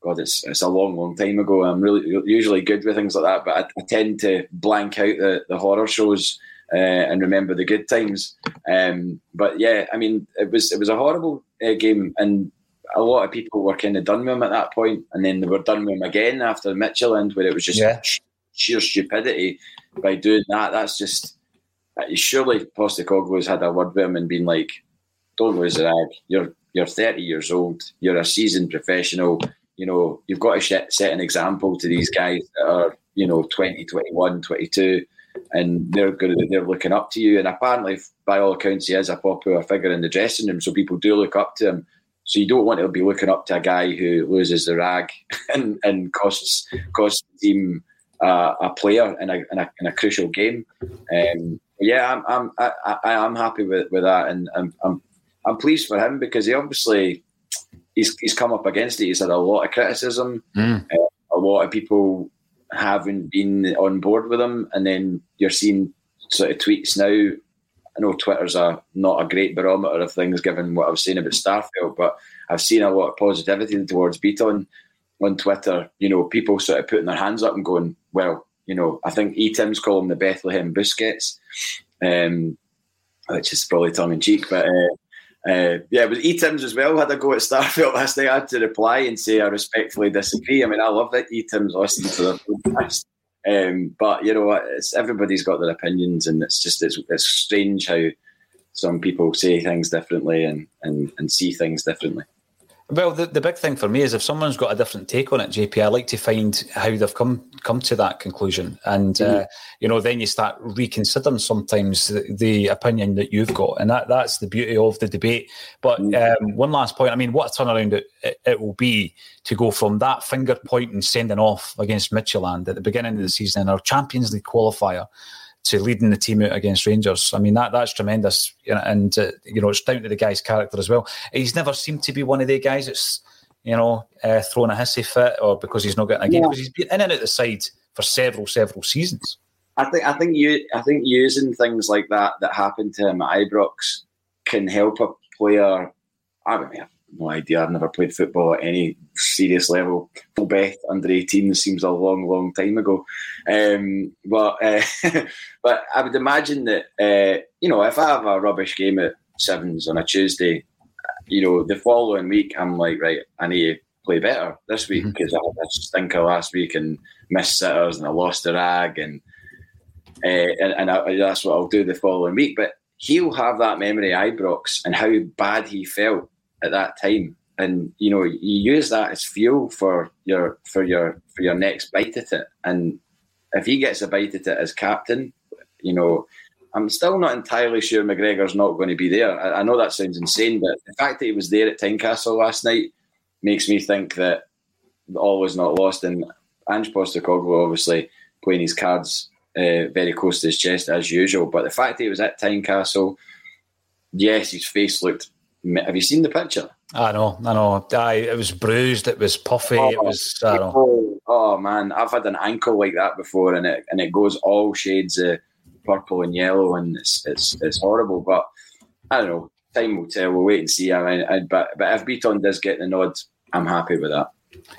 God, it's a long time ago. I'm really usually good with things like that, but I tend to blank out the horror shows and remember the good times. But yeah, I mean, it was a horrible game, and a lot of people were kind of done with him at that point, and then they were done with him again after Midtjylland, where it was just. Yeah. Sheer stupidity by doing that. That's just surely Postecoglou has had a word with him and been like, "Don't lose the rag. You're 30 years old. You're a seasoned professional. You know you've got to set an example to these guys that are 20, 21, 22, and they're looking up to you." And apparently, by all accounts, he is a popular figure in the dressing room, so people do look up to him. So you don't want to be looking up to a guy who loses the rag and costs the team. A player in a crucial game, I'm happy with that, and I'm pleased for him because he obviously he's come up against it. He's had a lot of criticism, a lot of people haven't been on board with him, and then you're seeing sort of tweets now. I know Twitter's not a great barometer of things, given what I've seen about Starfelt, but I've seen a lot of positivity towards Beaton. On Twitter, people sort of putting their hands up and going, well, I think E-Tim's calling the Bethlehem Busquets, which is probably tongue-in-cheek, but but E-Tim's as well had a go at Starfelt last night. I had to reply and say I respectfully disagree. I mean, I love that E-Tim's listening to their podcast, but, everybody's got their opinions, and it's strange how some people say things differently and see things differently. Well, the big thing for me is if someone's got a different take on it, JP, I like to find how they've come to that conclusion. And, then you start reconsidering sometimes the opinion that you've got. And that's the beauty of the debate. But one last point, I mean, what a turnaround it will be to go from that finger point and sending off against Midtjylland at the beginning of the season in our Champions League qualifier to leading the team out against Rangers. I mean, that's tremendous. And, it's down to the guy's character as well. He's never seemed to be one of the guys that's, throwing a hissy fit or because he's not getting a game, because he's been in and out the side for several seasons. I think using things like that happened to him at Ibrox can help a player. I have no idea. I've never played football at any serious level. Beth under 18 seems a long time ago, but I would imagine that if I have a rubbish game at Sevens on a Tuesday, the following week I'm like, right, I need to play better this week because I had a stinker last week and missed sitters and I lost the rag, and that's what I'll do the following week. But he'll have that memory of Ibrox and how bad he felt at that time. And you use that as fuel for your next bite at it. And if he gets a bite at it as captain, I'm still not entirely sure McGregor's not going to be there. I know that sounds insane, but the fact that he was there at Tynecastle last night makes me think that all was not lost. And Ange Postecoglou obviously playing his cards very close to his chest as usual. But the fact that he was at Tynecastle, yes, his face looked. Have you seen the picture? I know. It was bruised. It was puffy. It was. I don't know. Oh man, I've had an ankle like that before, and it goes all shades of purple and yellow, and it's horrible. But I don't know. Time will tell. We'll wait and see. I mean, but if Beaton does get the nod, I'm happy with that.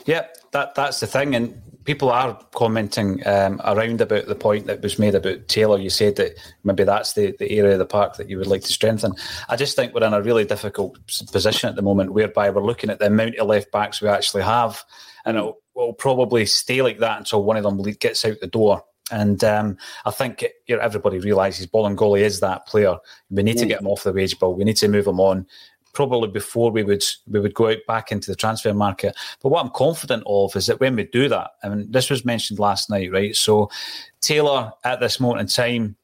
Yeah, that's the thing, and people are commenting around about the point that was made about Taylor. You said that maybe that's the area of the park that you would like to strengthen. I just think we're in a really difficult position at the moment, whereby we're looking at the amount of left-backs we actually have, and it'll probably stay like that until one of them gets out the door. And I think everybody realises Bolingoli is that player. We need to get him off the wage bill. We need to move him on. Probably before we would go out back into the transfer market. But what I'm confident of is that when we do that, and this was mentioned last night, right? So Taylor at this moment in time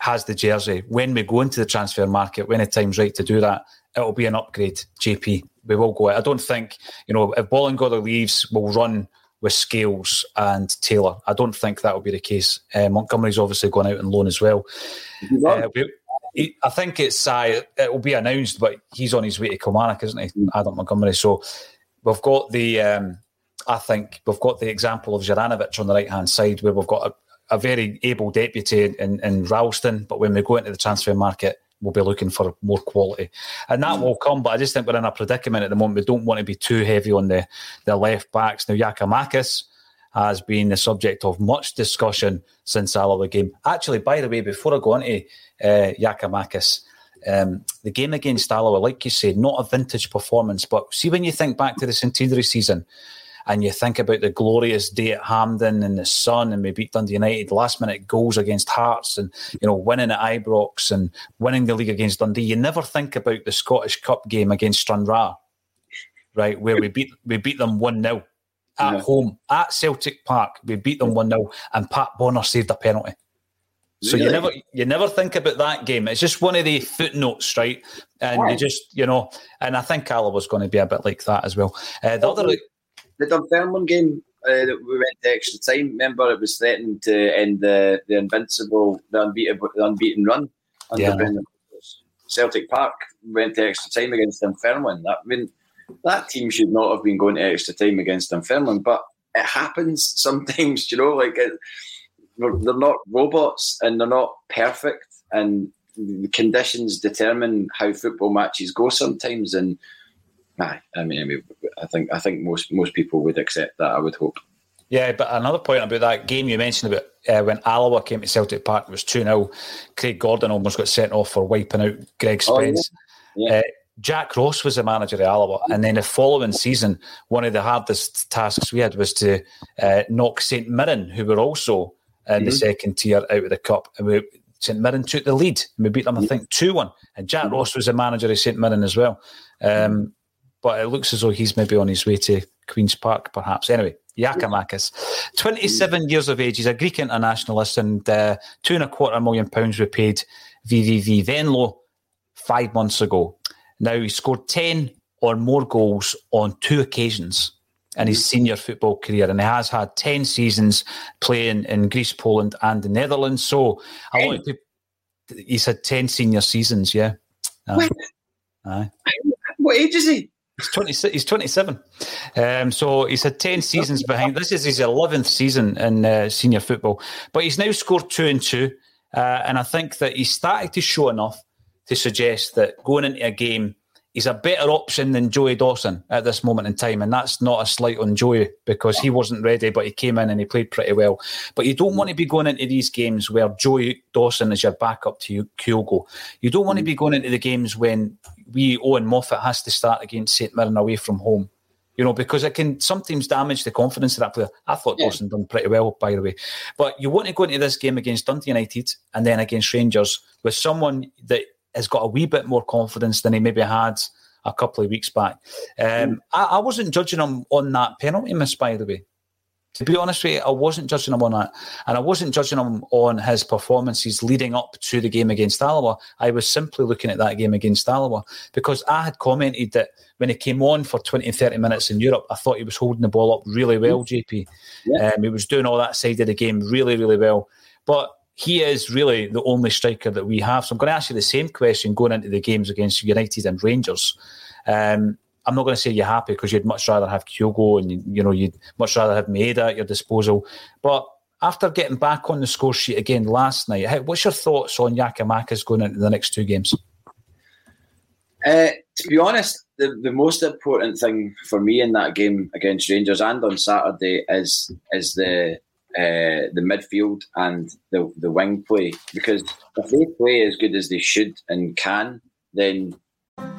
has the jersey. When we go into the transfer market, when the time's right to do that, it'll be an upgrade, JP. We will go out. I don't think, you know, if Bollinger leaves, we'll run with Scales and Taylor. I don't think that will be the case. Montgomery's obviously gone out on loan as well. I think it's it will be announced, but he's on his way to Kilmarnock, isn't he? Adam Montgomery. So we've got the, I think we've got the example of Juranovic on the right-hand side, where we've got a very able deputy in Ralston, but when we go into the transfer market, we'll be looking for more quality. And that will come, but I just think we're in a predicament at the moment. We don't want to be too heavy on the left backs. Now, Giakoumakis has been the subject of much discussion since Alloa game. Actually, by the way, before I go on to Giakoumakis, the game against Alloa, like you said, not a vintage performance, but see when you think back to the centenary season and you think about the glorious day at Hampden and the sun, and we beat Dundee United, last-minute goals against Hearts, and you know, winning at Ibrox and winning the league against Dundee. You never think about the Scottish Cup game against Stranraer, right, where we beat them 1-0 at home, at Celtic Park. We beat them 1-0, and Pat Bonner saved a penalty. So really? you never think about that game. It's just one of the footnotes, right? And you just, you know, and I think Alloa was going to be a bit like that as well. The Dunfermline game that we went to extra time, remember, it was threatened to end the unbeaten run under Brendan. Celtic Park went to extra time against Dunfermline. That team should not have been going to extra time against Dunfermline, but it happens sometimes, you know, like they're not robots and they're not perfect, and the conditions determine how football matches go sometimes, and I think most people would accept that, I would hope. Yeah, but another point about that game you mentioned about when Alloa came to Celtic Park, it was 2-0. Craig Gordon almost got sent off for wiping out Greg Spence. Jack Ross was the manager of Alloa, and then the following season, one of the hardest tasks we had was to knock St. Mirren, who were also in the second tier, out of the cup. And St. Mirren took the lead, and we beat them, I think, 2-1. And Jack Ross was the manager of St. Mirren as well. But it looks as though he's maybe on his way to Queen's Park, perhaps. Anyway, Giakoumakis, 27 years of age. He's a Greek internationalist, and £2.25 million we paid VVV Venlo 5 months ago. Now, he scored 10 or more goals on 2 occasions in his senior football career, and he has had 10 seasons playing in Greece, Poland and the Netherlands. So I wanted to, he's had 10 senior seasons, yeah. What age is he? He's 27. So he's had 10 seasons behind. This is his 11th season in senior football. But he's now scored 2 and 2. And I think that he's started to show enough to suggest that going into a game, he's a better option than Joey Dawson at this moment in time. And that's not a slight on Joey, because he wasn't ready, but he came in and he played pretty well. But you don't want to be going into these games where Joey Dawson is your backup to Kyogo. You don't want to be going into the games when Owen Moffat has to start against St Mirren away from home, you know, because it can sometimes damage the confidence of that player. I thought Dawson done pretty well, by the way. But you want to go into this game against Dundee United and then against Rangers with someone that has got a wee bit more confidence than he maybe had a couple of weeks back. I wasn't judging him on that penalty miss, by the way. To be honest with you, I wasn't judging him on that. And I wasn't judging him on his performances leading up to the game against Alloa. I was simply looking at that game against Alloa, because I had commented that when he came on for 20, 30 minutes in Europe, I thought he was holding the ball up really well, JP. He was doing all that side of the game really, really well. But he is really the only striker that we have. So I'm going to ask you the same question going into the games against United and Rangers. I'm not going to say you're happy, because you'd much rather have Kyogo, and you'd much rather have Maeda at your disposal. But after getting back on the score sheet again last night, what's your thoughts on Giakoumakis going into the next 2 games? To be honest, the most important thing for me in that game against Rangers and on Saturday is the midfield and the wing play, because if they play as good as they should and can, then...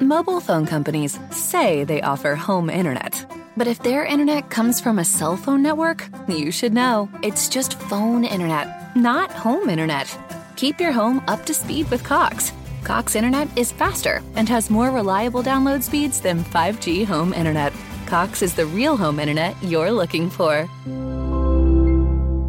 Mobile phone companies say they offer home internet. But if their internet comes from a cell phone network, you should know. It's just phone internet, not home internet. Keep your home up to speed with Cox. Cox internet is faster and has more reliable download speeds than 5G home internet. Cox is the real home internet you're looking for.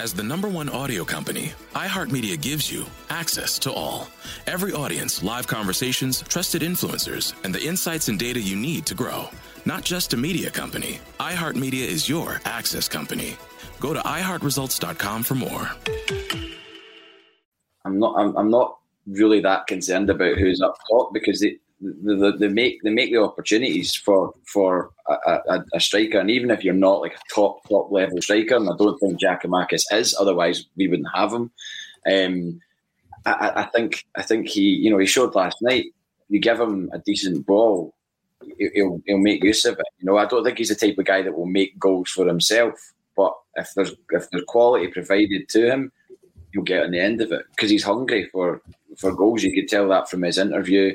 As the #1 audio company, iHeartMedia gives you access to all. Every audience, live conversations, trusted influencers, and the insights and data you need to grow. Not just a media company, iHeartMedia is your access company. Go to iHeartResults.com for more. I'm not really that concerned about who's up top because they make the opportunities for a striker, and even if you're not like a top level striker, and I don't think Giakoumakis is, otherwise we wouldn't have him. I think he showed last night. You give him a decent ball, He'll make use of it. I don't think he's the type of guy that will make goals for himself. But if there's quality provided to him, he'll get on the end of it because he's hungry for goals. You could tell that from his interview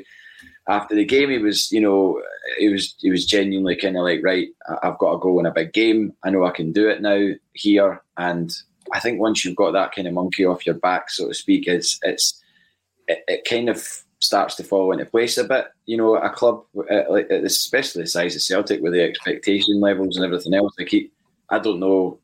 after the game. He was genuinely kind of like, right, I've got a goal in a big game. I know I can do it now here. And I think once you've got that kind of monkey off your back, so to speak, it kind of starts to fall into place a bit. A club, especially the size of Celtic, with the expectation levels and everything else, I don't know.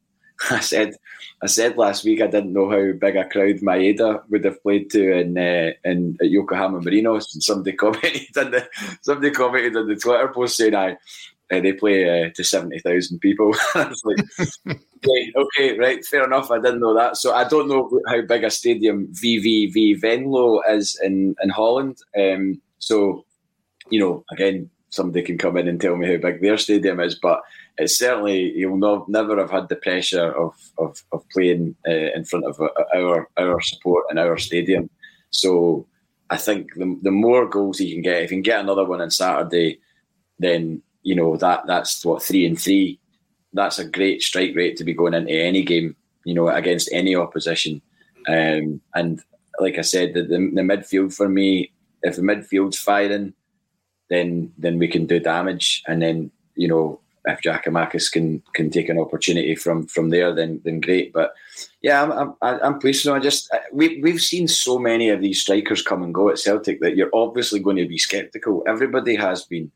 I said last week I didn't know how big a crowd Maeda would have played to at Yokohama Marinos, and somebody commented on the Twitter post saying, they play to 70,000 people. I was like, okay, right, fair enough. I didn't know that. So I don't know how big a stadium VVV Venlo is in Holland. Again, somebody can come in and tell me how big their stadium is, but it's certainly, you'll never have had the pressure of playing in front of our support in our stadium. So I think the more goals he can get, if he can get another one on Saturday, then that's what, 3-3. That's a great strike rate to be going into any game, against any opposition. And like I said, the midfield for me, if the midfield's firing, then we can do damage. And then, if Giakoumakis can take an opportunity from there, then great. But yeah, I'm pleased. We've seen so many of these strikers come and go at Celtic that you're obviously going to be sceptical. Everybody has been.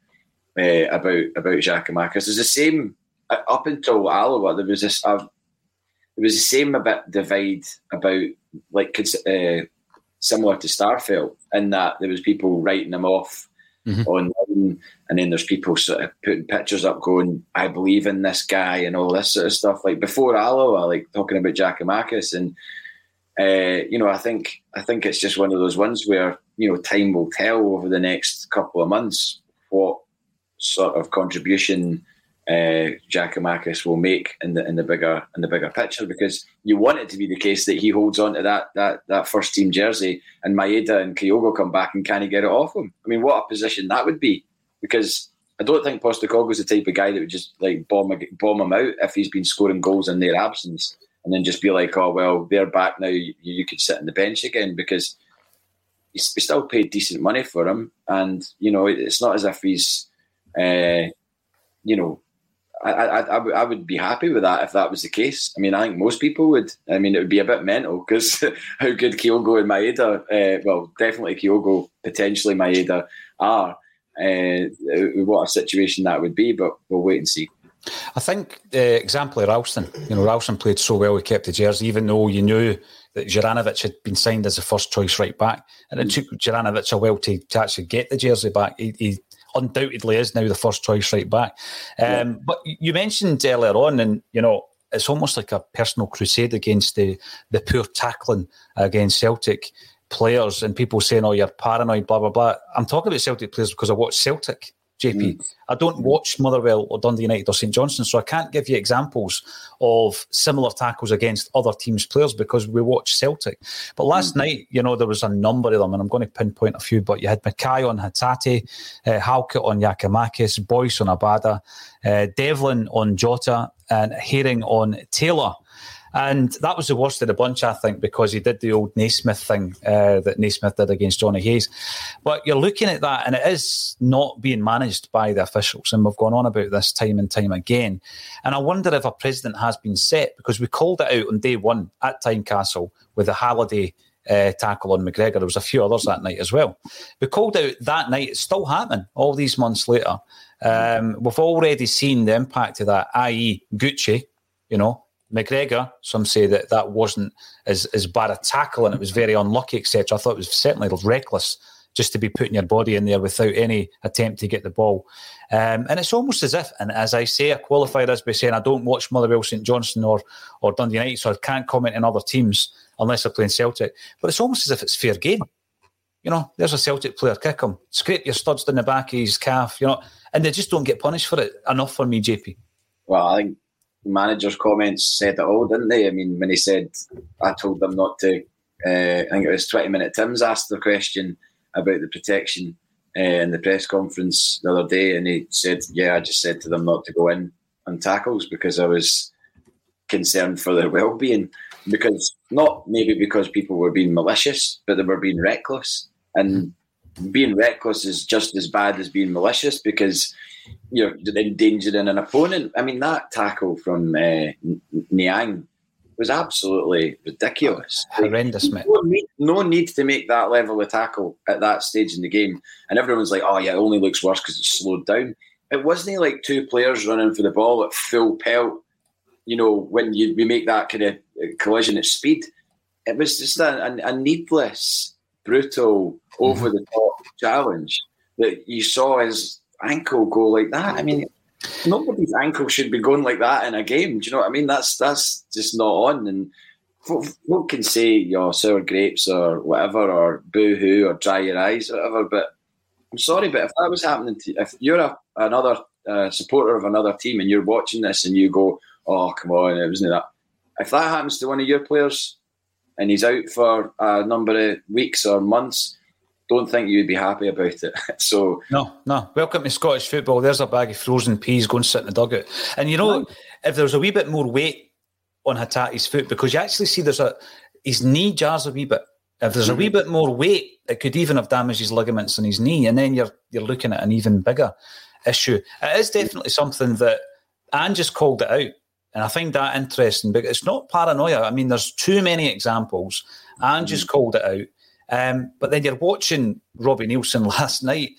About Giakoumakis, it's the same up until Alloa. There was the same a bit divide about, like, similar to Starfelt, in that there was people writing him off online, and then there's people sort of putting pictures up going, I believe in this guy, and all this sort of stuff. Like before Alloa, like talking about Giakoumakis, and I think it's just one of those ones where time will tell over the next couple of months what sort of contribution Giakoumakis will make in the bigger picture, because you want it to be the case that he holds on to that first team jersey and Maeda and Kyogo come back and can't get it off him. I mean, what a position that would be, because I don't think Postecoglou's the type of guy that would just like bomb him out if he's been scoring goals in their absence and then just be like, oh well, they're back now, you could sit on the bench again, because he's still paid decent money for him, and it's not as if he's I would be happy with that if that was the case. I mean, I think most people would. I mean, it would be a bit mental because how good Kyogo and Maeda, definitely Kyogo, potentially Maeda are. What a situation that would be, but we'll wait and see. I think, example, Ralston. Ralston played so well, he kept the jersey, even though you knew that Juranovic had been signed as a first choice right back, and it took Juranovic a while to actually get the jersey back. He undoubtedly is now the first choice right back. But you mentioned earlier on, and it's almost like a personal crusade against the poor tackling against Celtic players, and people saying, oh, you're paranoid, blah blah blah. I'm talking about Celtic players because I watch Celtic JP. I don't watch Motherwell or Dundee United or St Johnstone, so I can't give you examples of similar tackles against other teams' players because we watch Celtic. But last night, you know, there was a number of them, and I'm going to pinpoint a few, but you had Mackay on Hatate, Halkett on Giakoumakis, Boyce on Abada, Devlin on Jota, and Herring on Taylor. And that was the worst of the bunch, I think, because he did the old Naismith thing that Naismith did against Johnny Hayes. But you're looking at that, and it is not being managed by the officials. And we've gone on about this time and time again. And I wonder if a precedent has been set, because we called it out on day one at Tynecastle with the Halliday tackle on McGregor. There was a few others that night as well. We called out that night. It's still happening all these months later. We've already seen the impact of that, i.e. Gucci, you know, McGregor, some say that that wasn't as bad a tackle and it was very unlucky, etc. I thought it was certainly reckless just to be putting your body in there without any attempt to get the ball. And it's almost as if, and as I say, I qualify this by saying I don't watch Motherwell, St Johnstone or Dundee United, so I can't comment on other teams unless they're playing Celtic. But it's almost as if it's fair game. You know, there's a Celtic player, kick him, scrape your studs down the back of his calf, you know, and they just don't get punished for it enough for me, JP. Well, I think manager's comments said it all, didn't they? I mean, when he said, I told them not to, I think it was 20 Minute Tim's asked the question about the protection in the press conference the other day, and he said, yeah, I just said to them not to go in on tackles because I was concerned for their well-being. Because, not maybe because people were being malicious, but they were being reckless. And being reckless is just as bad as being malicious because you're endangering an opponent. I mean, that tackle from Niang was absolutely ridiculous. Horrendous, mate. No need to make that level of tackle at that stage in the game. And everyone's like, oh, yeah, it only looks worse because it's slowed down. It wasn't like two players running for the ball at full pelt, you know, when we make that kind of collision at speed. It was just a needless, brutal, over-the-top challenge that you saw his ankle go like that. I mean, nobody's ankle should be going like that in a game. Do you know what I mean? That's just not on. And folk can say, you know, sour grapes or whatever, or boo-hoo or dry your eyes or whatever, but I'm sorry, but if that was happening to you, if you're another supporter of another team and you're watching this and you go, oh, come on, it wasn't that. If that happens to one of your players and he's out for a number of weeks or months, don't think you'd be happy about it. So no. Welcome to Scottish football. There's a bag of frozen peas. Go and sit in the dugout. And you know, if there's a wee bit more weight on Hatate's foot, because you actually see there's his knee jars a wee bit. If there's a wee bit more weight, it could even have damaged his ligaments in his knee. And then you're looking at an even bigger issue. It is definitely something that Ange just called it out. And I find that interesting, but it's not paranoia. I mean, there's too many examples. Ange just called it out. But then you're watching Robbie Nielsen last night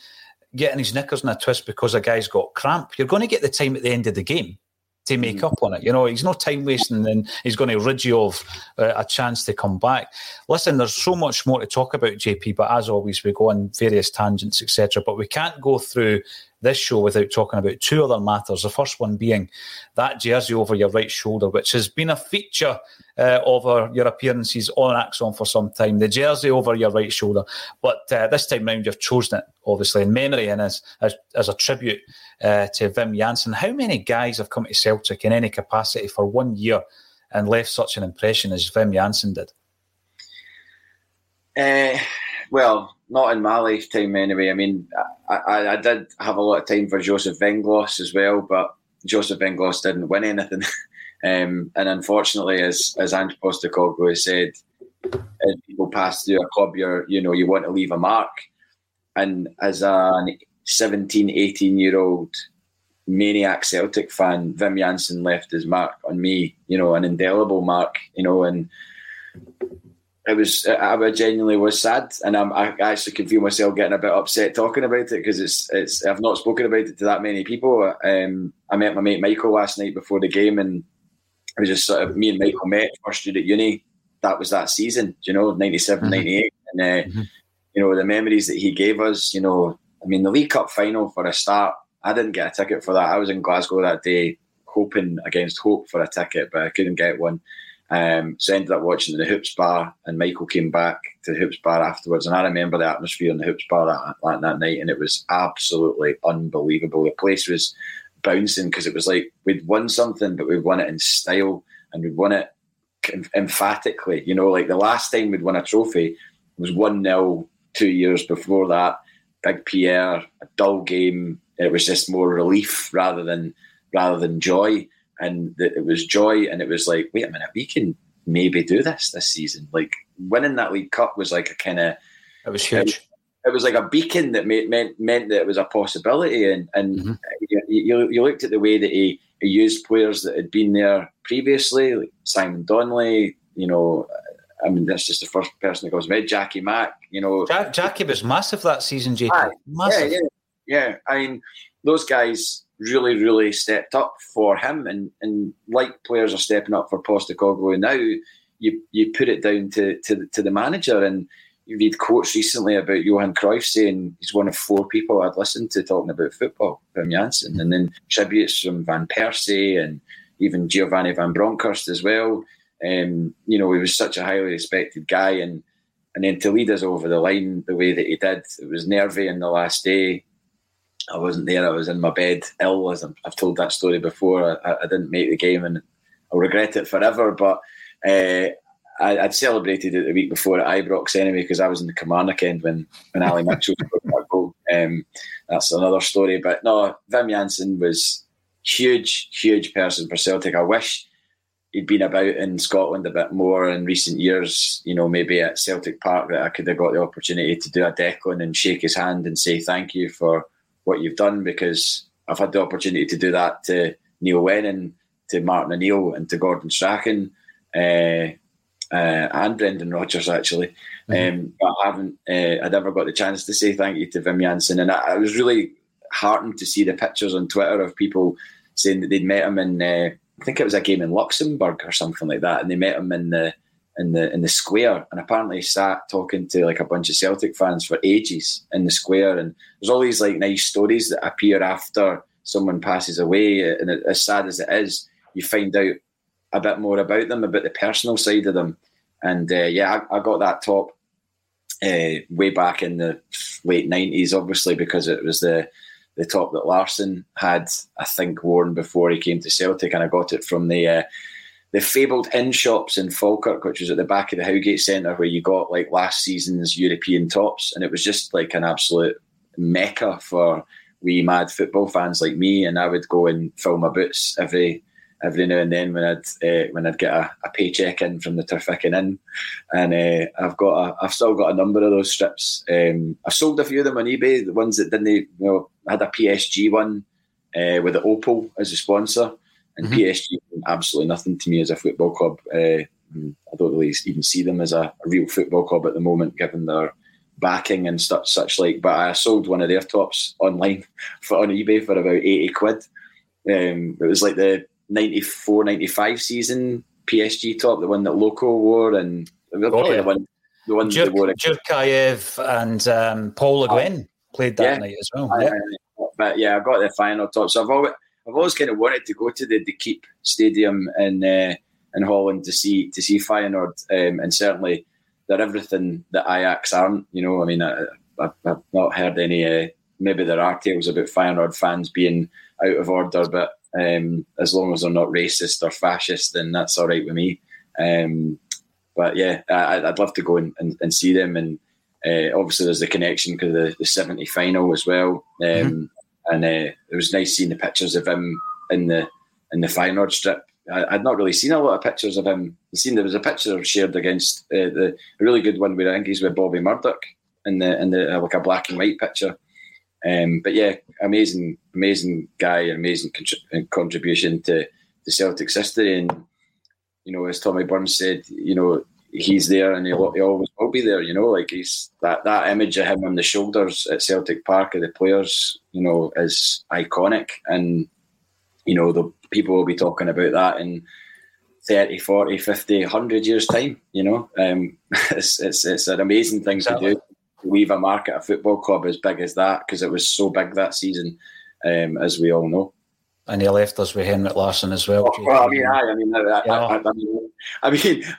getting his knickers in a twist because a guy's got cramp. You're going to get the time at the end of the game to make up on it. You know, he's no time wasting and he's going to rid you of a chance to come back. Listen, there's so much more to talk about, JP, but as always, we go on various tangents, etc. But we can't go through this show without talking about two other matters. The first one being that jersey over your right shoulder, which has been a feature of your appearances on Axon for some time, the jersey over your right shoulder. But this time round, you've chosen it, obviously, in memory and as a tribute to Wim Jansen. How many guys have come to Celtic in any capacity for 1 year and left such an impression as Wim Jansen did? Well, not in my lifetime anyway. I mean, I did have a lot of time for Joseph Venglos as well, but Joseph Venglos didn't win anything. And unfortunately, as Ange Postecoglou said, as people pass through a club, you want to leave a mark. And as a 17, 18-year-old maniac Celtic fan, Wim Jansen left his mark on me, you know, an indelible mark, you know, and I genuinely was sad, and I actually can feel myself getting a bit upset talking about it because it's I've not spoken about it to that many people. I met my mate Michael last night before the game, and it was just sort of me and Michael met first year at uni. That was that season, you know, 97, 98, and you know, the memories that he gave us. You know, I mean, the League Cup final for a start. I didn't get a ticket for that. I was in Glasgow that day, hoping against hope for a ticket, but I couldn't get one. So I ended up watching in the Hoops Bar, and Michael came back to the Hoops Bar afterwards, and I remember the atmosphere in the Hoops Bar that night, and it was absolutely unbelievable. The place was bouncing because it was like we'd won something, but we'd won it in style, and we'd won it emphatically. You know, like the last time we'd won a trophy was 1-0 2 years before that. Big Pierre, a dull game. It was just more relief rather than joy. And it was joy, and it was like, wait a minute, we can maybe do this season. Like, winning that League Cup was like a kind of... It was huge. It was like a beacon that meant that it was a possibility. And mm-hmm. you looked at the way that he used players that had been there previously, like Simon Donnelly, you know... I mean, that's just the first person that goes with Jackie Mack, you know. Jackie was massive that season, JP. Massive. Yeah. I mean, those guys really, really stepped up for him, and like players are stepping up for Postecoglou now, you put it down to the manager. And you read quotes recently about Johan Cruyff saying he's one of four people I'd listened to talking about football, Wim Jansen, mm-hmm. and then tributes from Van Persie and even Giovanni Van Bronckhorst as well. You know, he was such a highly respected guy, and then to lead us over the line the way that he did, it was nervy in the last day. I wasn't there, I was in my bed, ill, as I've told that story before. I didn't make the game, and I'll regret it forever, but I'd celebrated it the week before at Ibrox anyway, because I was in the Kilmarnock end when Ali Mitchell scored that goal. That's another story, but no, Wim Jansen was huge person for Celtic. I wish he'd been about in Scotland a bit more in recent years, you know, maybe at Celtic Park, that I could have got the opportunity to do a Declan and shake his hand and say thank you for what you've done, because I've had the opportunity to do that to Neil Lennon, to Martin O'Neill and to Gordon Strachan and Brendan Rodgers, actually. Mm-hmm. But I haven't, I'd never got the chance to say thank you to Wim Jansen. And I was really heartened to see the pictures on Twitter of people saying that they'd met him in... I think it was a game in Luxembourg or something like that, and they met him in the square, and apparently he sat talking to like a bunch of Celtic fans for ages in the square. And there's all these like nice stories that appear after someone passes away, and as sad as it is, you find out a bit more about them, about the personal side of them. And I got that top way back in the late 90s, obviously, because it was the top that Larsson had, I think, worn before he came to Celtic, and I got it from the fabled inn shops in Falkirk, which was at the back of the Howgate Centre, where you got like last season's European tops, and it was just like an absolute mecca for wee mad football fans like me. And I would go and fill my boots every now and then when I'd get a paycheck in from the Tirficcan Inn, and I've still got a number of those strips. I've sold a few of them on eBay. The ones that didn't, you know, I had a PSG one with the Opel as a sponsor, and mm-hmm. PSG meant absolutely nothing to me as a football club. I don't really even see them as a real football club at the moment, given their backing and such like. But I sold one of their tops online on eBay for about 80 quid. It was like the 94-95 season PSG top, the one that Loco wore, and probably the one that they wore. Djurkaev and Paul Le Guin played that night as well. But yeah, I got the final top. So I've always kind of wanted to go to the Kuip Stadium in Holland to see Feyenoord, and certainly they're everything that Ajax aren't. You know, I mean, I've not heard any. Maybe there are tales about Feyenoord fans being out of order, but. As long as they're not racist or fascist, then that's all right with me. But yeah, I'd love to go and see them. And obviously there's the connection because of the 70 final as well. Mm-hmm. And it was nice seeing the pictures of him in the Feyenoord strip. I'd not really seen a lot of pictures of him. There was a picture shared against a really good one where I think he's with Bobby Murdoch in the like a black and white picture. But yeah, amazing guy, amazing contribution to Celtic's history. And, you know, as Tommy Burns said, you know, he's there and he always will be there, you know, like he's that image of him on the shoulders at Celtic Park of the players, you know, is iconic. And, you know, the people will be talking about that in 30, 40, 50, 100 years' time, you know. It's an amazing thing to do. Leave a mark at a football club as big as that, because it was so big that season, as we all know. and he left us with Henrik Larsson as well. I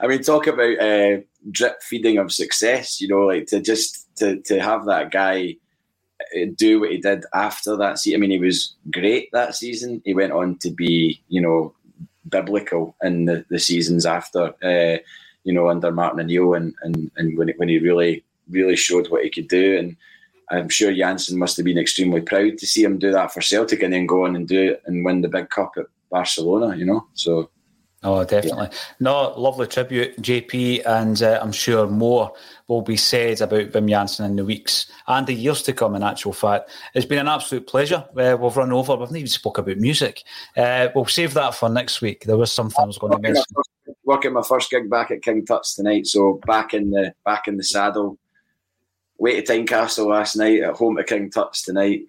mean, talk about drip feeding of success. You know, like to have that guy do what he did after that season. I mean, he was great that season. He went on to be, you know, biblical in the seasons after. You know, under Martin O'Neill, and when he really showed what he could do. And I'm sure Jansen must have been extremely proud to see him do that for Celtic and then go on and do it and win the big cup at Barcelona, you know? So, oh, definitely. Yeah. No, lovely tribute, JP, and I'm sure more will be said about Wim Jansen in the weeks and the years to come, in actual fact. It's been an absolute pleasure. We've run over. We've not even spoke about music. We'll save that for next week. There was something I was going to mention. Working my first gig back at King Tut's tonight, so back in the saddle. Way to Tynecastle last night, at home to King Tut's tonight.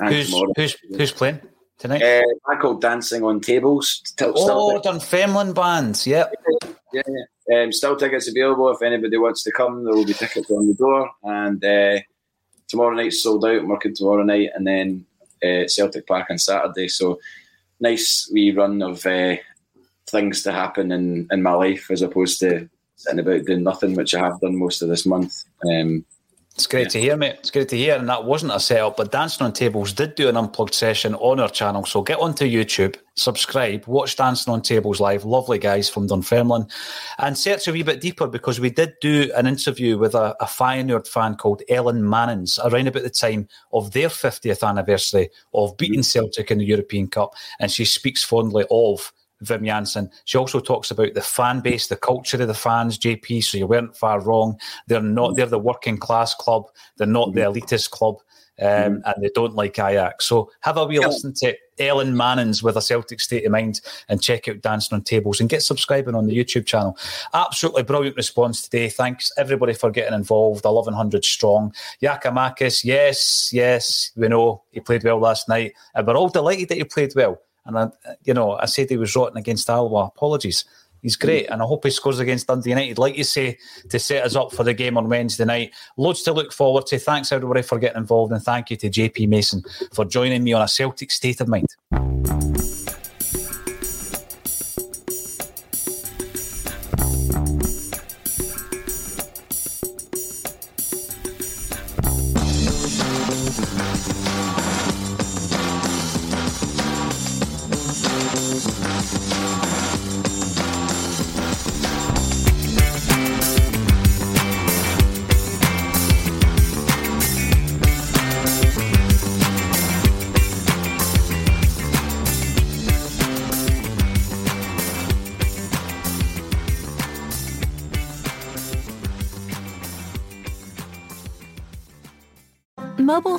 And who's playing tonight? A band called Dancing on Tables. Dunfermline bands, yep. Yeah. Still tickets available if anybody wants to come. There will be tickets on the door. And tomorrow night's sold out. I'm working tomorrow night, and then Celtic Park on Saturday. So nice wee run of things to happen in my life, as opposed to sitting about doing nothing, which I have done most of this month. It's great to hear, mate. It's great to hear. And that wasn't a setup, but Dancing on Tables did do an unplugged session on our channel. So get onto YouTube, subscribe, watch Dancing on Tables live. Lovely guys from Dunfermline. And search a wee bit deeper, because we did do an interview with a Feyenoord fan called Ellen Mannins around about the time of their 50th anniversary of beating Celtic in the European Cup. And she speaks fondly of Wim Jansen. She also talks about the fan base, the culture of the fans, JP, so you weren't far wrong. They're the working class club. They're not the elitist club, and they don't like Ajax. So have a wee listen to Ellen Mannins with a Celtic state of mind, and check out Dancing on Tables and get subscribing on the YouTube channel. Absolutely brilliant response today. Thanks everybody for getting involved. 1100 strong. Giakoumakis, yes, we know he played well last night, and we're all delighted that he played well. And, I said he was rotten against Alloa. Apologies. He's great. And I hope he scores against Dundee United, like you say, to set us up for the game on Wednesday night. Loads to look forward to. Thanks, everybody, for getting involved. And thank you to J.P. Mason for joining me on A Celtic State of Mind. Mobile